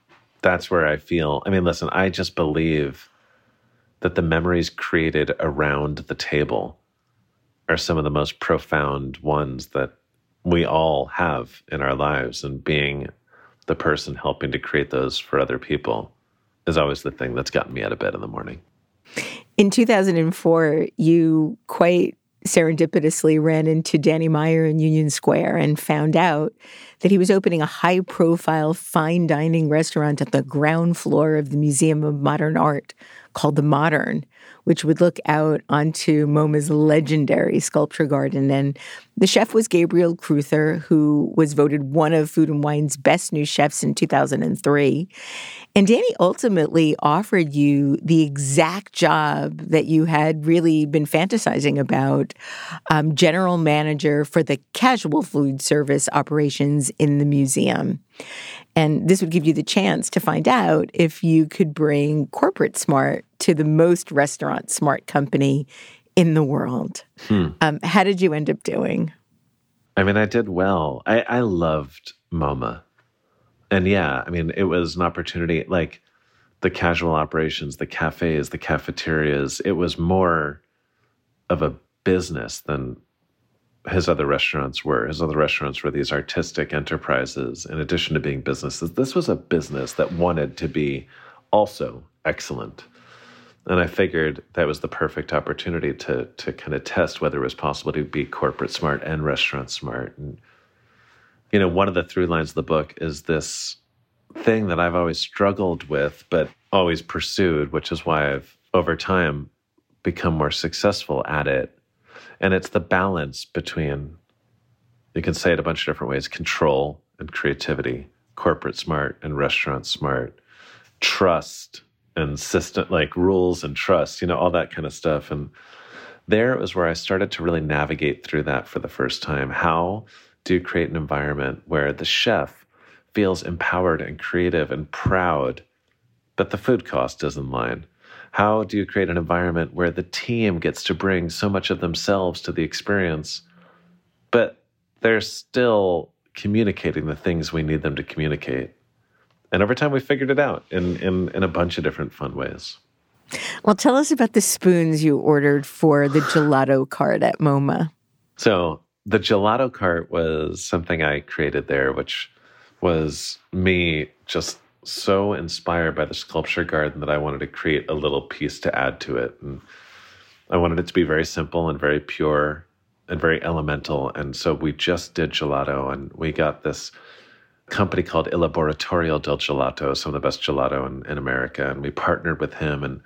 That's where I feel, I mean, listen, I just believe that the memories created around the table are some of the most profound ones that we all have in our lives. And being the person helping to create those for other people is always the thing that's gotten me out of bed in the morning. In two thousand four, you quite serendipitously ran into Danny Meyer in Union Square and found out that he was opening a high-profile fine dining restaurant at the ground floor of the Museum of Modern Art called The Modern, which would look out onto MoMA's legendary sculpture garden. And the chef was Gabriel Cruther, who was voted one of Food and Wine's best new chefs in two thousand three. And Danny ultimately offered you the exact job that you had really been fantasizing about, um, general manager for the casual food service operations in the museum. And this would give you the chance to find out if you could bring corporate smart to the most restaurant smart company in the world. Hmm. Um, how did you end up doing? I mean, I did well. I, I loved MoMA. And yeah, I mean, it was an opportunity, like the casual operations, the cafes, the cafeterias. It was more of a business than his other restaurants were. His other restaurants were these artistic enterprises in addition to being businesses. This was a business that wanted to be also excellent. And I figured that was the perfect opportunity to to kind of test whether it was possible to be corporate smart and restaurant smart. And, you know, one of the through lines of the book is this thing that I've always struggled with, but always pursued, which is why I've, over time, become more successful at it. And it's the balance between, you can say it a bunch of different ways, control and creativity, corporate smart and restaurant smart, trust and system, like rules and trust, you know, all that kind of stuff. And there was where I started to really navigate through that for the first time. How do you create an environment where the chef feels empowered and creative and proud, but the food cost is in line? How do you create an environment where the team gets to bring so much of themselves to the experience, but they're still communicating the things we need them to communicate? And over time, we figured it out in, in, in a bunch of different fun ways. Well, tell us about the spoons you ordered for the gelato cart at MoMA. So the gelato cart was something I created there, which was me just so inspired by the sculpture garden that I wanted to create a little piece to add to it. And I wanted it to be very simple and very pure and very elemental. And so we just did gelato, and we got this company called Il Laboratorio del Gelato, some of the best gelato in, in America. And we partnered with him, and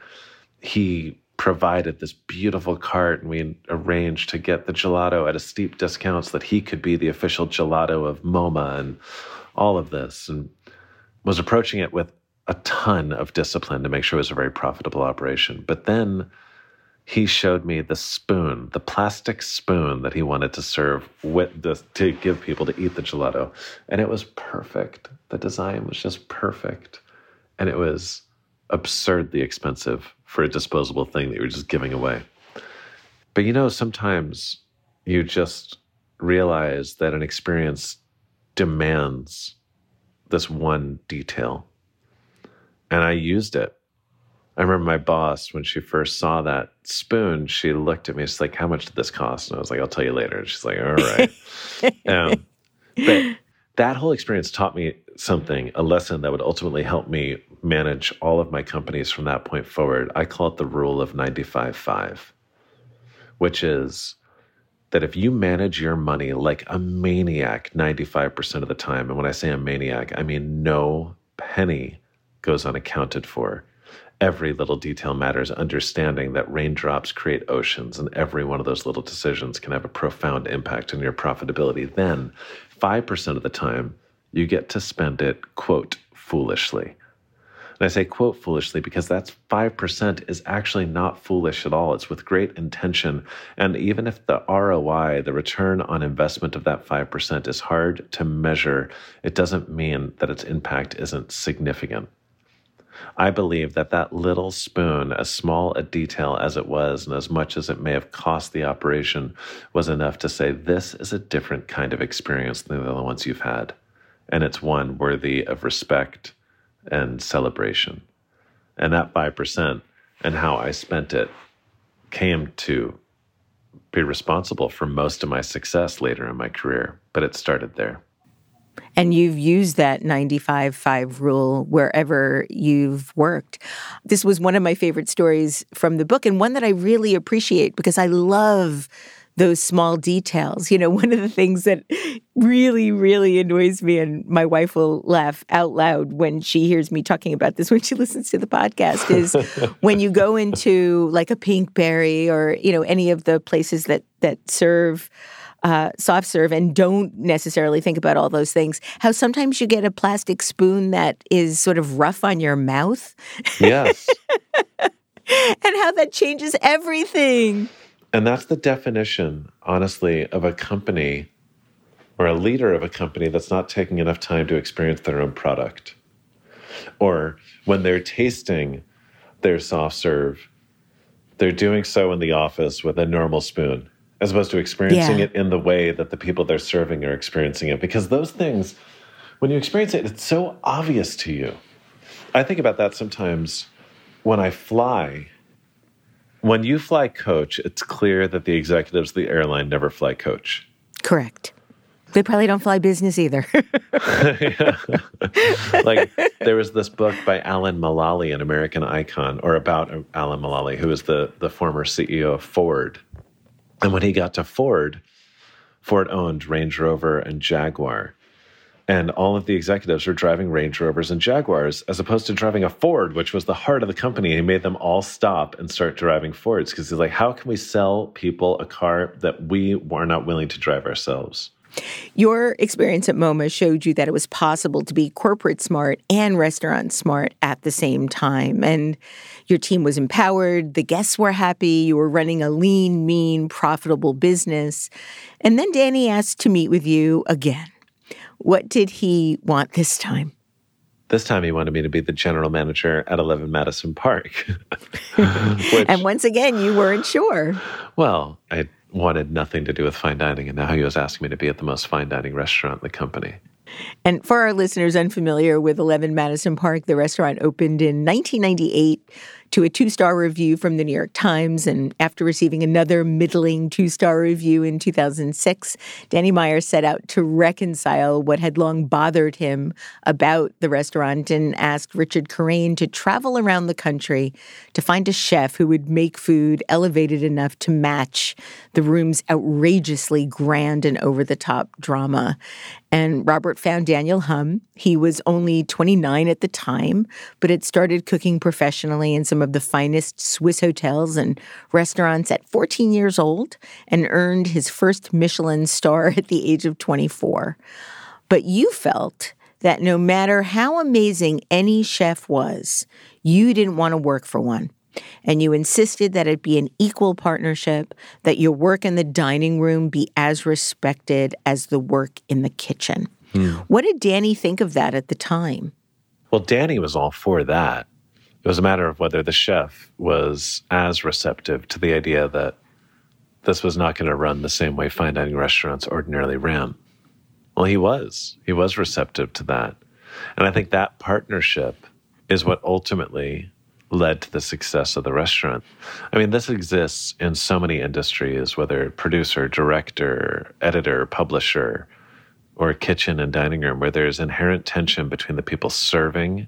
he provided this beautiful cart, and we arranged to get the gelato at a steep discount so that he could be the official gelato of MoMA and all of this. And was approaching it with a ton of discipline to make sure it was a very profitable operation. But then he showed me the spoon, the plastic spoon that he wanted to serve with the, to give people to eat the gelato. And it was perfect. The design was just perfect. And it was absurdly expensive for a disposable thing that you were just giving away. But you know, sometimes you just realize that an experience demands this one detail. And I used it. I remember my boss, when she first saw that spoon, she looked at me, she's like, how much did this cost? And I was like, I'll tell you later. And she's like, all right. um, but that whole experience taught me something, a lesson that would ultimately help me manage all of my companies from that point forward. I call it the rule of ninety-five five, which is that if you manage your money like a maniac ninety-five percent of the time, and when I say a maniac, I mean no penny goes unaccounted for. Every little detail matters, understanding that raindrops create oceans, and every one of those little decisions can have a profound impact on your profitability. Then, five percent of the time, you get to spend it, quote, foolishly. And I say, quote, foolishly, because that's five percent is actually not foolish at all. It's with great intention. And even if the R O I, the return on investment of that five percent is hard to measure, it doesn't mean that its impact isn't significant. I believe that that little spoon, as small a detail as it was and as much as it may have cost the operation, was enough to say this is a different kind of experience than the other ones you've had. And it's one worthy of respect and celebration. And that five percent and how I spent it came to be responsible for most of my success later in my career, but it started there. And you've used that ninety-five five rule wherever you've worked. This was one of my favorite stories from the book, and one that I really appreciate because I love those small details. You know, one of the things that really, really annoys me, and my wife will laugh out loud when she hears me talking about this when she listens to the podcast, is when you go into like a Pinkberry or, you know, any of the places that that serve Uh, soft serve and don't necessarily think about all those things, how sometimes you get a plastic spoon that is sort of rough on your mouth. Yes. And how that changes everything. And that's the definition, honestly, of a company or a leader of a company that's not taking enough time to experience their own product. Or when they're tasting their soft serve, they're doing so in the office with a normal spoon, as opposed to experiencing yeah. it in the way that the people they're serving are experiencing it. Because those things, when you experience it, it's so obvious to you. I think about that sometimes when I fly. When you fly coach, it's clear that the executives of the airline never fly coach. Correct. They probably don't fly business either. Like, there was this book by Alan Mulally, an American icon, or about Alan Mulally, who was the, the former C E O of Ford. And when he got to Ford, Ford owned Range Rover and Jaguar. And all of the executives were driving Range Rovers and Jaguars as opposed to driving a Ford, which was the heart of the company. He made them all stop and start driving Fords because he's like, how can we sell people a car that we are not willing to drive ourselves? Your experience at MoMA showed you that it was possible to be corporate smart and restaurant smart at the same time. And your team was empowered, the guests were happy, you were running a lean, mean, profitable business. And then Danny asked to meet with you again. What did he want this time? This time he wanted me to be the general manager at Eleven Madison Park. Which, and once again, you weren't sure. Well, I wanted nothing to do with fine dining, and now he was asking me to be at the most fine dining restaurant in the company. And for our listeners unfamiliar with Eleven Madison Park, the restaurant opened in nineteen ninety-eight to a two-star review from the New York Times, and after receiving another middling two-star review in two thousand six, Danny Meyer set out to reconcile what had long bothered him about the restaurant and asked Richard Corain to travel around the country to find a chef who would make food elevated enough to match the room's outrageously grand and over-the-top drama. And Robert found Daniel Humm. He was only twenty-nine at the time, but had started cooking professionally in some of the finest Swiss hotels and restaurants at fourteen years old and earned his first Michelin star at the age of twenty-four. But you felt that no matter how amazing any chef was, you didn't want to work for one. And you insisted that it be an equal partnership, that your work in the dining room be as respected as the work in the kitchen. Mm. What did Danny think of that at the time? Well, Danny was all for that. It was a matter of whether the chef was as receptive to the idea that this was not going to run the same way fine dining restaurants ordinarily ran. Well, he was. He was receptive to that. And I think that partnership is what ultimately led to the success of the restaurant. I mean, this exists in so many industries, whether producer, director, editor, publisher, or kitchen and dining room, where there's inherent tension between the people serving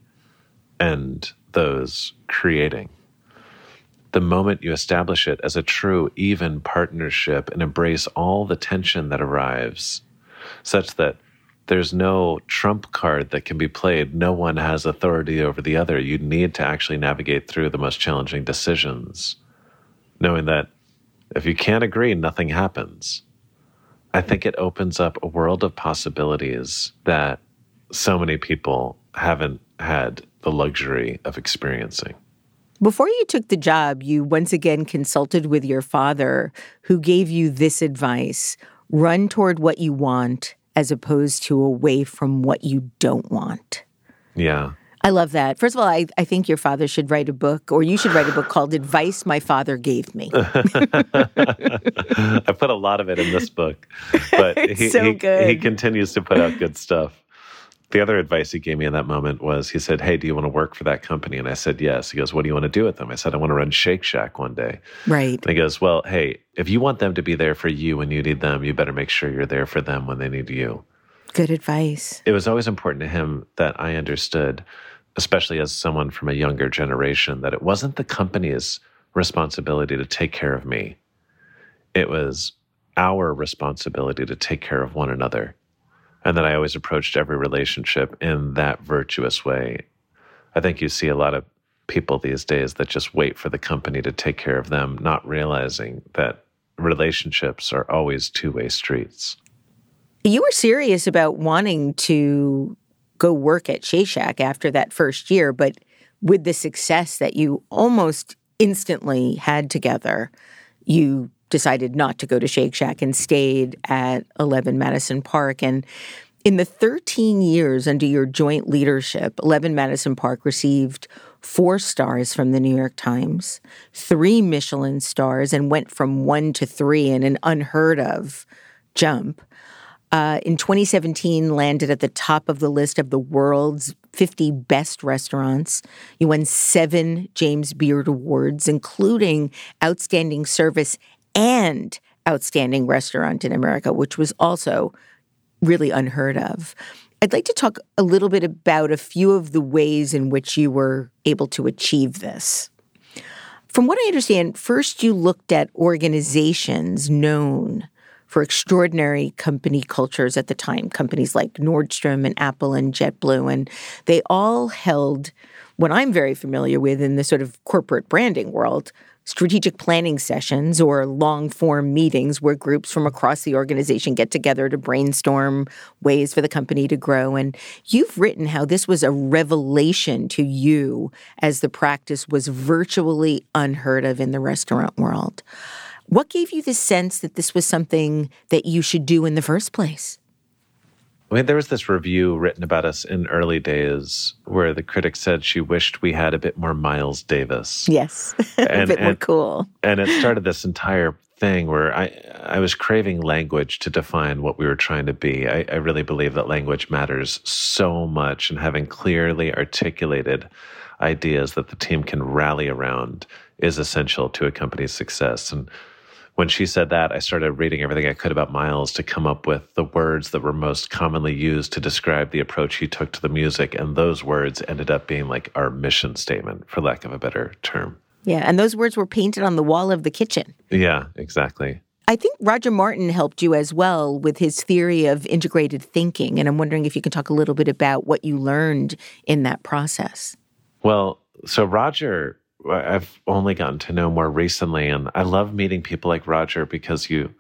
and those creating. The moment you establish it as a true, even partnership and embrace all the tension that arrives, such that there's no trump card that can be played. No one has authority over the other. You need to actually navigate through the most challenging decisions, knowing that if you can't agree, nothing happens. I think it opens up a world of possibilities that so many people haven't had the luxury of experiencing. Before you took the job, you once again consulted with your father, who gave you this advice: run toward what you want as opposed to away from what you don't want. Yeah. I love that. First of all, I, I think your father should write a book, or you should write a book called Advice My Father Gave Me. I put a lot of it in this book, but he, so he, he continues to put out good stuff. The other advice he gave me in that moment was, he said, hey, do you want to work for that company? And I said, yes. He goes, what do you want to do with them? I said, I want to run Shake Shack one day. Right. And he goes, well, hey, if you want them to be there for you when you need them, you better make sure you're there for them when they need you. Good advice. It was always important to him that I understood, especially as someone from a younger generation, that it wasn't the company's responsibility to take care of me. It was our responsibility to take care of one another. And that I always approached every relationship in that virtuous way. I think you see a lot of people these days that just wait for the company to take care of them, not realizing that relationships are always two-way streets. You were serious about wanting to go work at Shake Shack after that first year, but with the success that you almost instantly had together, you decided not to go to Shake Shack and stayed at Eleven Madison Park. And in the thirteen years under your joint leadership, Eleven Madison Park received four stars from the New York Times, three Michelin stars, and went from one to three in an unheard of jump. Uh, in twenty seventeen, landed at the top of the list of the world's fifty best restaurants. You won seven James Beard Awards, including Outstanding Service and Outstanding Restaurant in America, which was also really unheard of. I'd like to talk a little bit about a few of the ways in which you were able to achieve this. From what I understand, first you looked at organizations known for extraordinary company cultures at the time, companies like Nordstrom and Apple and JetBlue, and they all held what I'm very familiar with in the sort of corporate branding world, strategic planning sessions or long-form meetings where groups from across the organization get together to brainstorm ways for the company to grow. And you've written how this was a revelation to you as the practice was virtually unheard of in the restaurant world. What gave you the sense that this was something that you should do in the first place? I mean, there was this review written about us in early days where the critic said she wished we had a bit more Miles Davis. Yes, a and, bit and, more cool. And it started this entire thing where I, I was craving language to define what we were trying to be. I, I really believe that language matters so much, and having clearly articulated ideas that the team can rally around is essential to a company's success. And when she said that, I started reading everything I could about Miles to come up with the words that were most commonly used to describe the approach he took to the music. And those words ended up being like our mission statement, for lack of a better term. Yeah, and those words were painted on the wall of the kitchen. Yeah, exactly. I think Roger Martin helped you as well with his theory of integrated thinking. And I'm wondering if you can talk a little bit about what you learned in that process. Well, so Roger, I've only gotten to know more recently, and I love meeting people like Roger because you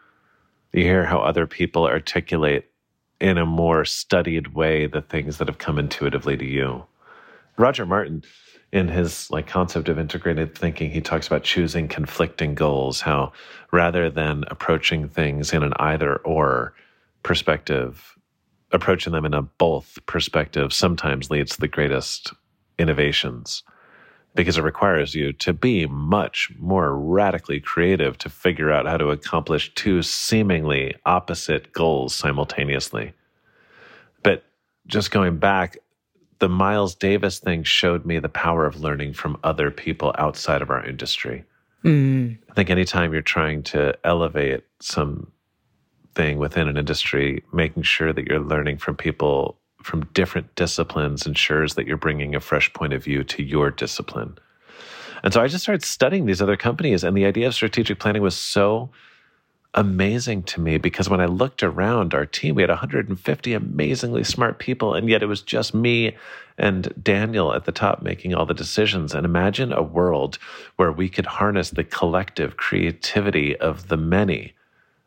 you hear how other people articulate in a more studied way the things that have come intuitively to you. Roger Martin, in his like concept of integrated thinking, he talks about choosing conflicting goals, how rather than approaching things in an either-or perspective, approaching them in a both perspective sometimes leads to the greatest innovations. Because it requires you to be much more radically creative to figure out how to accomplish two seemingly opposite goals simultaneously. But just going back, the Miles Davis thing showed me the power of learning from other people outside of our industry. Mm. I think anytime you're trying to elevate something within an industry, making sure that you're learning from people from different disciplines ensures that you're bringing a fresh point of view to your discipline. And so I just started studying these other companies, and the idea of strategic planning was so amazing to me because when I looked around our team, we had one hundred fifty amazingly smart people, and yet it was just me and Daniel at the top making all the decisions. And imagine a world where we could harness the collective creativity of the many.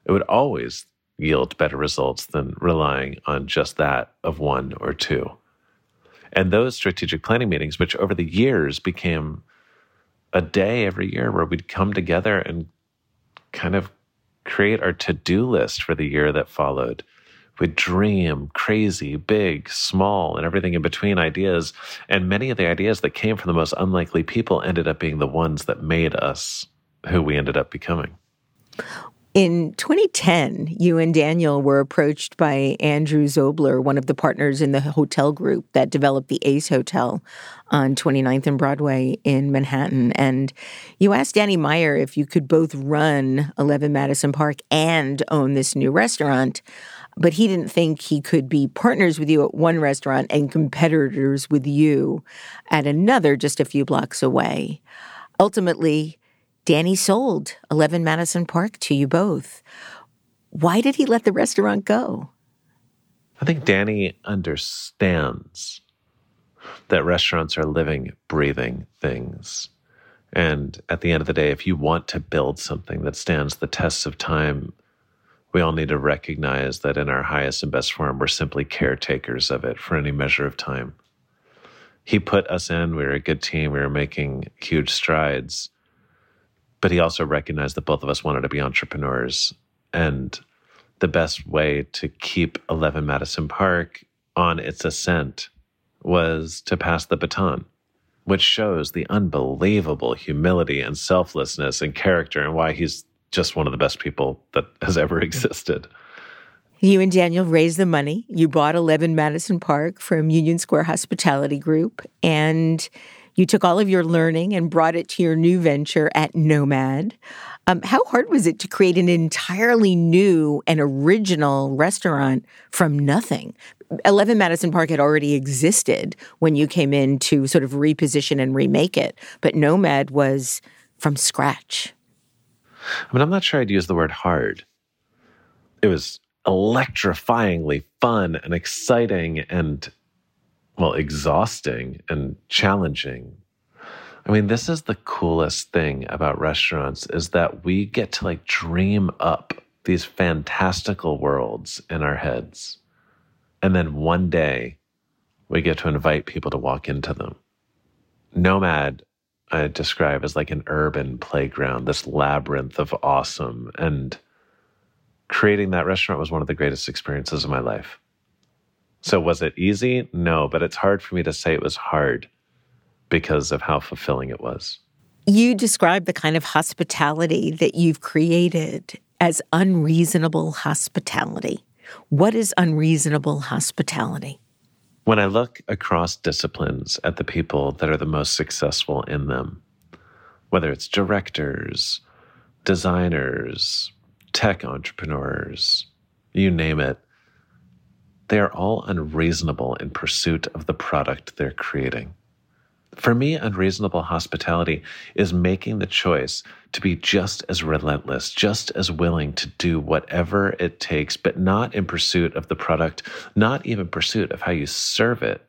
It would always yield better results than relying on just that of one or two. And those strategic planning meetings, which over the years became a day every year where we'd come together and kind of create our to-do list for the year that followed. We'd dream crazy, big, small, and everything in between ideas. And many of the ideas that came from the most unlikely people ended up being the ones that made us who we ended up becoming. In twenty ten, you and Daniel were approached by Andrew Zobler, one of the partners in the hotel group that developed the Ace Hotel on twenty-ninth and Broadway in Manhattan. And you asked Danny Meyer if you could both run Eleven Madison Park and own this new restaurant. but he didn't think he could be partners with you at one restaurant and competitors with you at another just a few blocks away. Ultimately, Danny sold Eleven Madison Park to you both. Why did he let the restaurant go? I think Danny understands that restaurants are living, breathing things. And at the end of the day, if you want to build something that stands the test of time, we all need to recognize that in our highest and best form, we're simply caretakers of it for any measure of time. He put us in, we were a good team, we were making huge strides, but he also recognized that both of us wanted to be entrepreneurs. And the best way to keep Eleven Madison Park on its ascent was to pass the baton, which shows the unbelievable humility and selflessness and character and why he's just one of the best people that has ever existed. You and Daniel raised the money. You bought Eleven Madison Park from Union Square Hospitality Group, and you took all of your learning and brought it to your new venture at Nomad. Um, how hard was it to create an entirely new and original restaurant from nothing? Eleven Madison Park had already existed when you came in to sort of reposition and remake it, but Nomad was from scratch. I mean, I'm not sure I'd use the word hard. It was electrifyingly fun and exciting and, well, exhausting and challenging. I mean, this is the coolest thing about restaurants, is that we get to like dream up these fantastical worlds in our heads. And then one day we get to invite people to walk into them. Nomad, I describe as like an urban playground, this labyrinth of awesome. And creating that restaurant was one of the greatest experiences of my life. So was it easy? No, but it's hard for me to say it was hard because of how fulfilling it was. You describe the kind of hospitality that you've created as unreasonable hospitality. What is unreasonable hospitality? When I look across disciplines at the people that are the most successful in them, whether it's directors, designers, tech entrepreneurs, you name it, they are all unreasonable in pursuit of the product they're creating. For me, unreasonable hospitality is making the choice to be just as relentless, just as willing to do whatever it takes, but not in pursuit of the product, not even pursuit of how you serve it,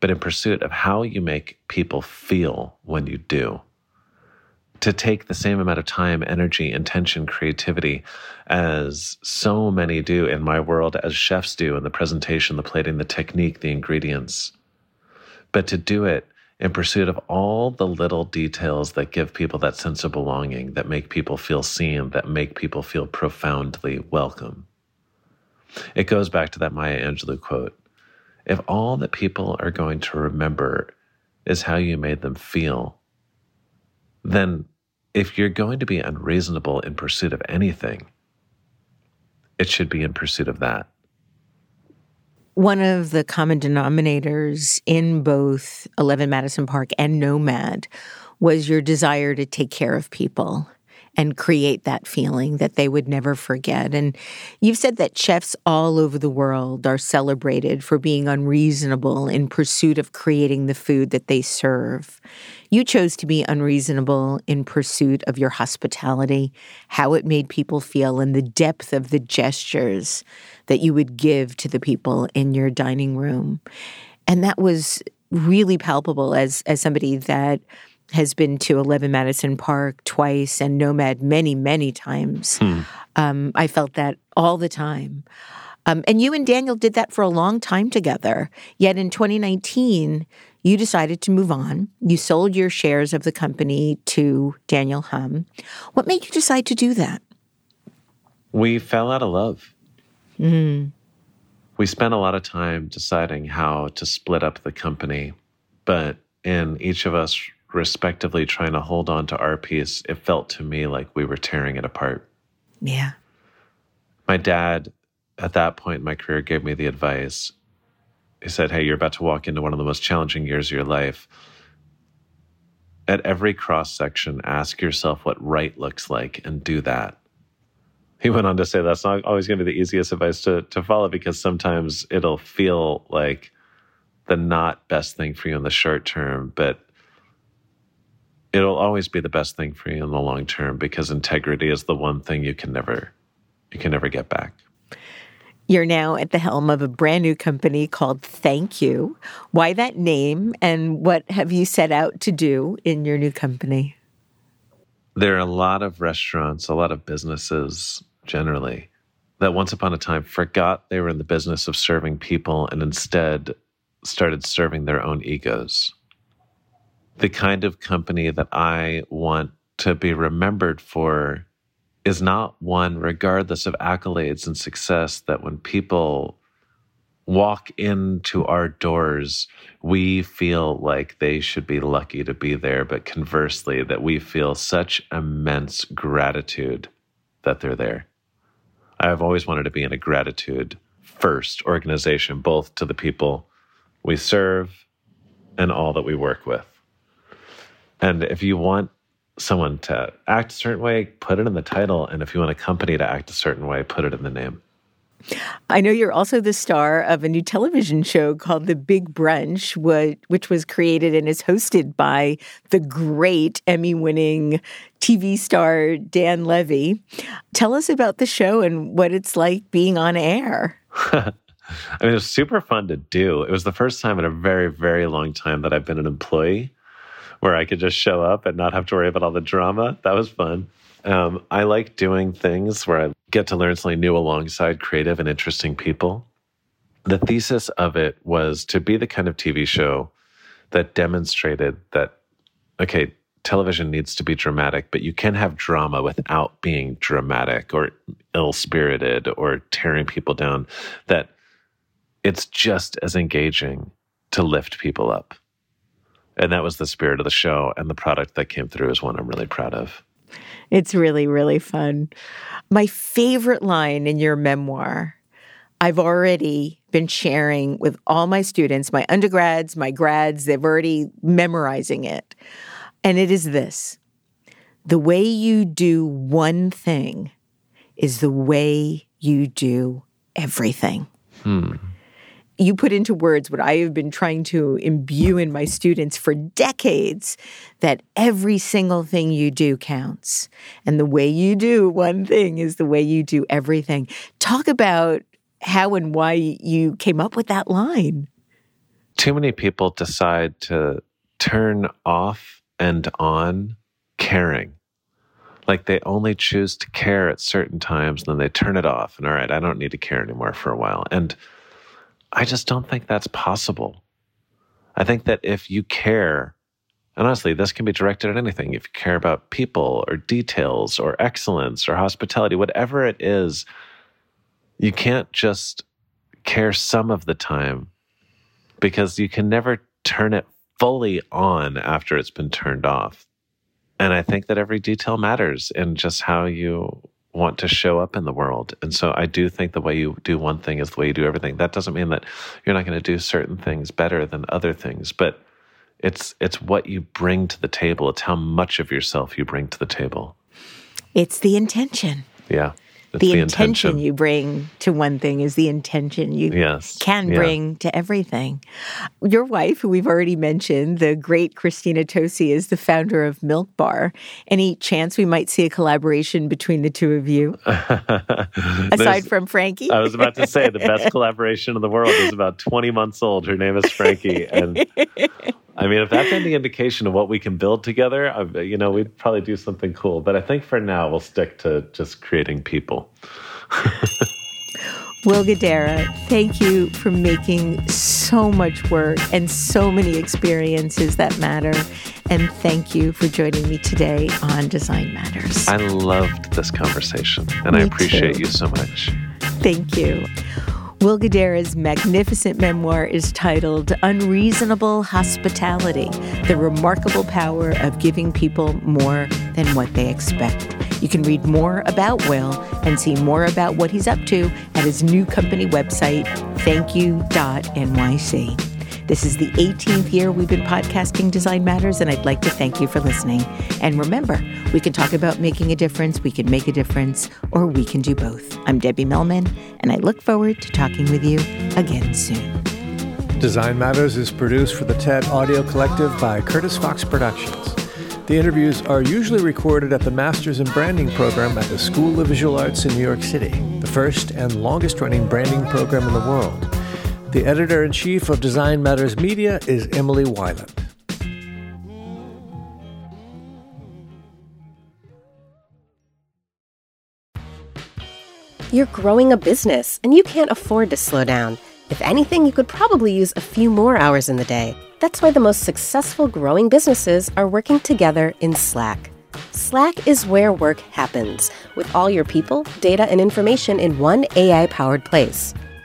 but in pursuit of how you make people feel when you do. To take the same amount of time, energy, intention, creativity as so many do in my world, as chefs do in the presentation, the plating, the technique, the ingredients, but to do it in pursuit of all the little details that give people that sense of belonging, that make people feel seen, that make people feel profoundly welcome. It goes back to that Maya Angelou quote. If all that people are going to remember is how you made them feel, then if you're going to be unreasonable in pursuit of anything, it should be in pursuit of that. One of the common denominators in both Eleven Madison Park and Nomad was your desire to take care of people and create that feeling that they would never forget. And you've said that chefs all over the world are celebrated for being unreasonable in pursuit of creating the food that they serve. You chose to be unreasonable in pursuit of your hospitality, how it made people feel, and the depth of the gestures that you would give to the people in your dining room. And that was really palpable as, as somebody that has been to Eleven Madison Park twice and Nomad many, many times. Hmm. Um, I felt that all the time. Um, and you and Daniel did that for a long time together. Yet in twenty nineteen, you decided to move on. You sold your shares of the company to Daniel Humm. What made you decide to do that? We fell out of love. Mm-hmm. We spent a lot of time deciding how to split up the company, but in each of us respectively trying to hold on to our piece, it felt to me like we were tearing it apart. Yeah. My dad, at that point in my career, gave me the advice. He said, hey, you're about to walk into one of the most challenging years of your life. At every cross-section, ask yourself what right looks like and do that. He went on to say that's not always going to be the easiest advice to, to follow, because sometimes it'll feel like the not best thing for you in the short term, but it'll always be the best thing for you in the long term, because integrity is the one thing you can never you can never get back. You're now at the helm of a brand new company called Thank You. Why that name, and what have you set out to do in your new company? There are a lot of restaurants, a lot of businesses generally, that once upon a time forgot they were in the business of serving people and instead started serving their own egos. The kind of company that I want to be remembered for is not one, regardless of accolades and success, that when people walk into our doors, we feel like they should be lucky to be there, but conversely, that we feel such immense gratitude that they're there. I've always wanted to be in a gratitude-first organization, both to the people we serve and all that we work with. And if you want someone to act a certain way, put it in the title. And if you want a company to act a certain way, put it in the name. I know you're also the star of a new television show called The Big Brunch, which was created and is hosted by the great Emmy-winning T V star Dan Levy. Tell us about the show and what it's like being on air. I mean, it was super fun to do. It was the first time in a very, very long time that I've been an employee where I could just show up and not have to worry about all the drama. That was fun. Um, I like doing things where I get to learn something new alongside creative and interesting people. The thesis of it was to be the kind of T V show that demonstrated that, okay, television needs to be dramatic, but you can have drama without being dramatic or ill-spirited or tearing people down, that it's just as engaging to lift people up. And that was the spirit of the show, and the product that came through is one I'm really proud of. It's really, really fun. My favorite line in your memoir, I've already been sharing with all my students, my undergrads, my grads, they've already memorizing it. And it is this: the way you do one thing is the way you do everything. Hmm. You put into words what I have been trying to imbue in my students for decades, that every single thing you do counts. And the way you do one thing is the way you do everything. Talk about how and why you came up with that line. Too many people decide to turn off and on caring. Like they only choose to care at certain times, then they turn it off. And all right, I don't need to care anymore for a while. And I just don't think that's possible. I think that if you care, and honestly, this can be directed at anything. If you care about people or details or excellence or hospitality, whatever it is, you can't just care some of the time, because you can never turn it fully on after it's been turned off. And I think that every detail matters in just how you want to show up in the world. And so I do think the way you do one thing is the way you do everything. That doesn't mean that you're not going to do certain things better than other things, but it's it's what you bring to the table. It's how much of yourself you bring to the table. It's the intention. Yeah. It's the, the intention, intention you bring to one thing is the intention you yes. can yeah. bring to everything. Your wife, who we've already mentioned, the great Christina Tosi, is the founder of Milk Bar. Any chance we might see a collaboration between the two of you? Aside from Frankie? I was about to say, the best collaboration in the world is about twenty months old. Her name is Frankie. And I mean, if that's any indication of what we can build together, you know, we'd probably do something cool. But I think for now, we'll stick to just creating people. Will Guidara, thank you for making so much work and so many experiences that matter. And thank you for joining me today on Design Matters. I loved this conversation, and me I appreciate too. You so much. Thank you. Will Guidara's magnificent memoir is titled Unreasonable Hospitality, The Remarkable Power of Giving People More Than What They Expect. You can read more about Will and see more about what he's up to at his new company website, thank you dot N Y C. This is the eighteenth year we've been podcasting Design Matters, and I'd like to thank you for listening. And remember, we can talk about making a difference, we can make a difference, or we can do both. I'm Debbie Millman, and I look forward to talking with you again soon. Design Matters is produced for the TED Audio Collective by Curtis Fox Productions. The interviews are usually recorded at the Masters in Branding program at the School of Visual Arts in New York City, the first and longest-running branding program in the world. The editor-in-chief of Design Matters Media is Emily Weiland. You're growing a business, and you can't afford to slow down. If anything, you could probably use a few more hours in the day. That's why the most successful growing businesses are working together in Slack. Slack is where work happens, with all your people, data, and information in one A I-powered place.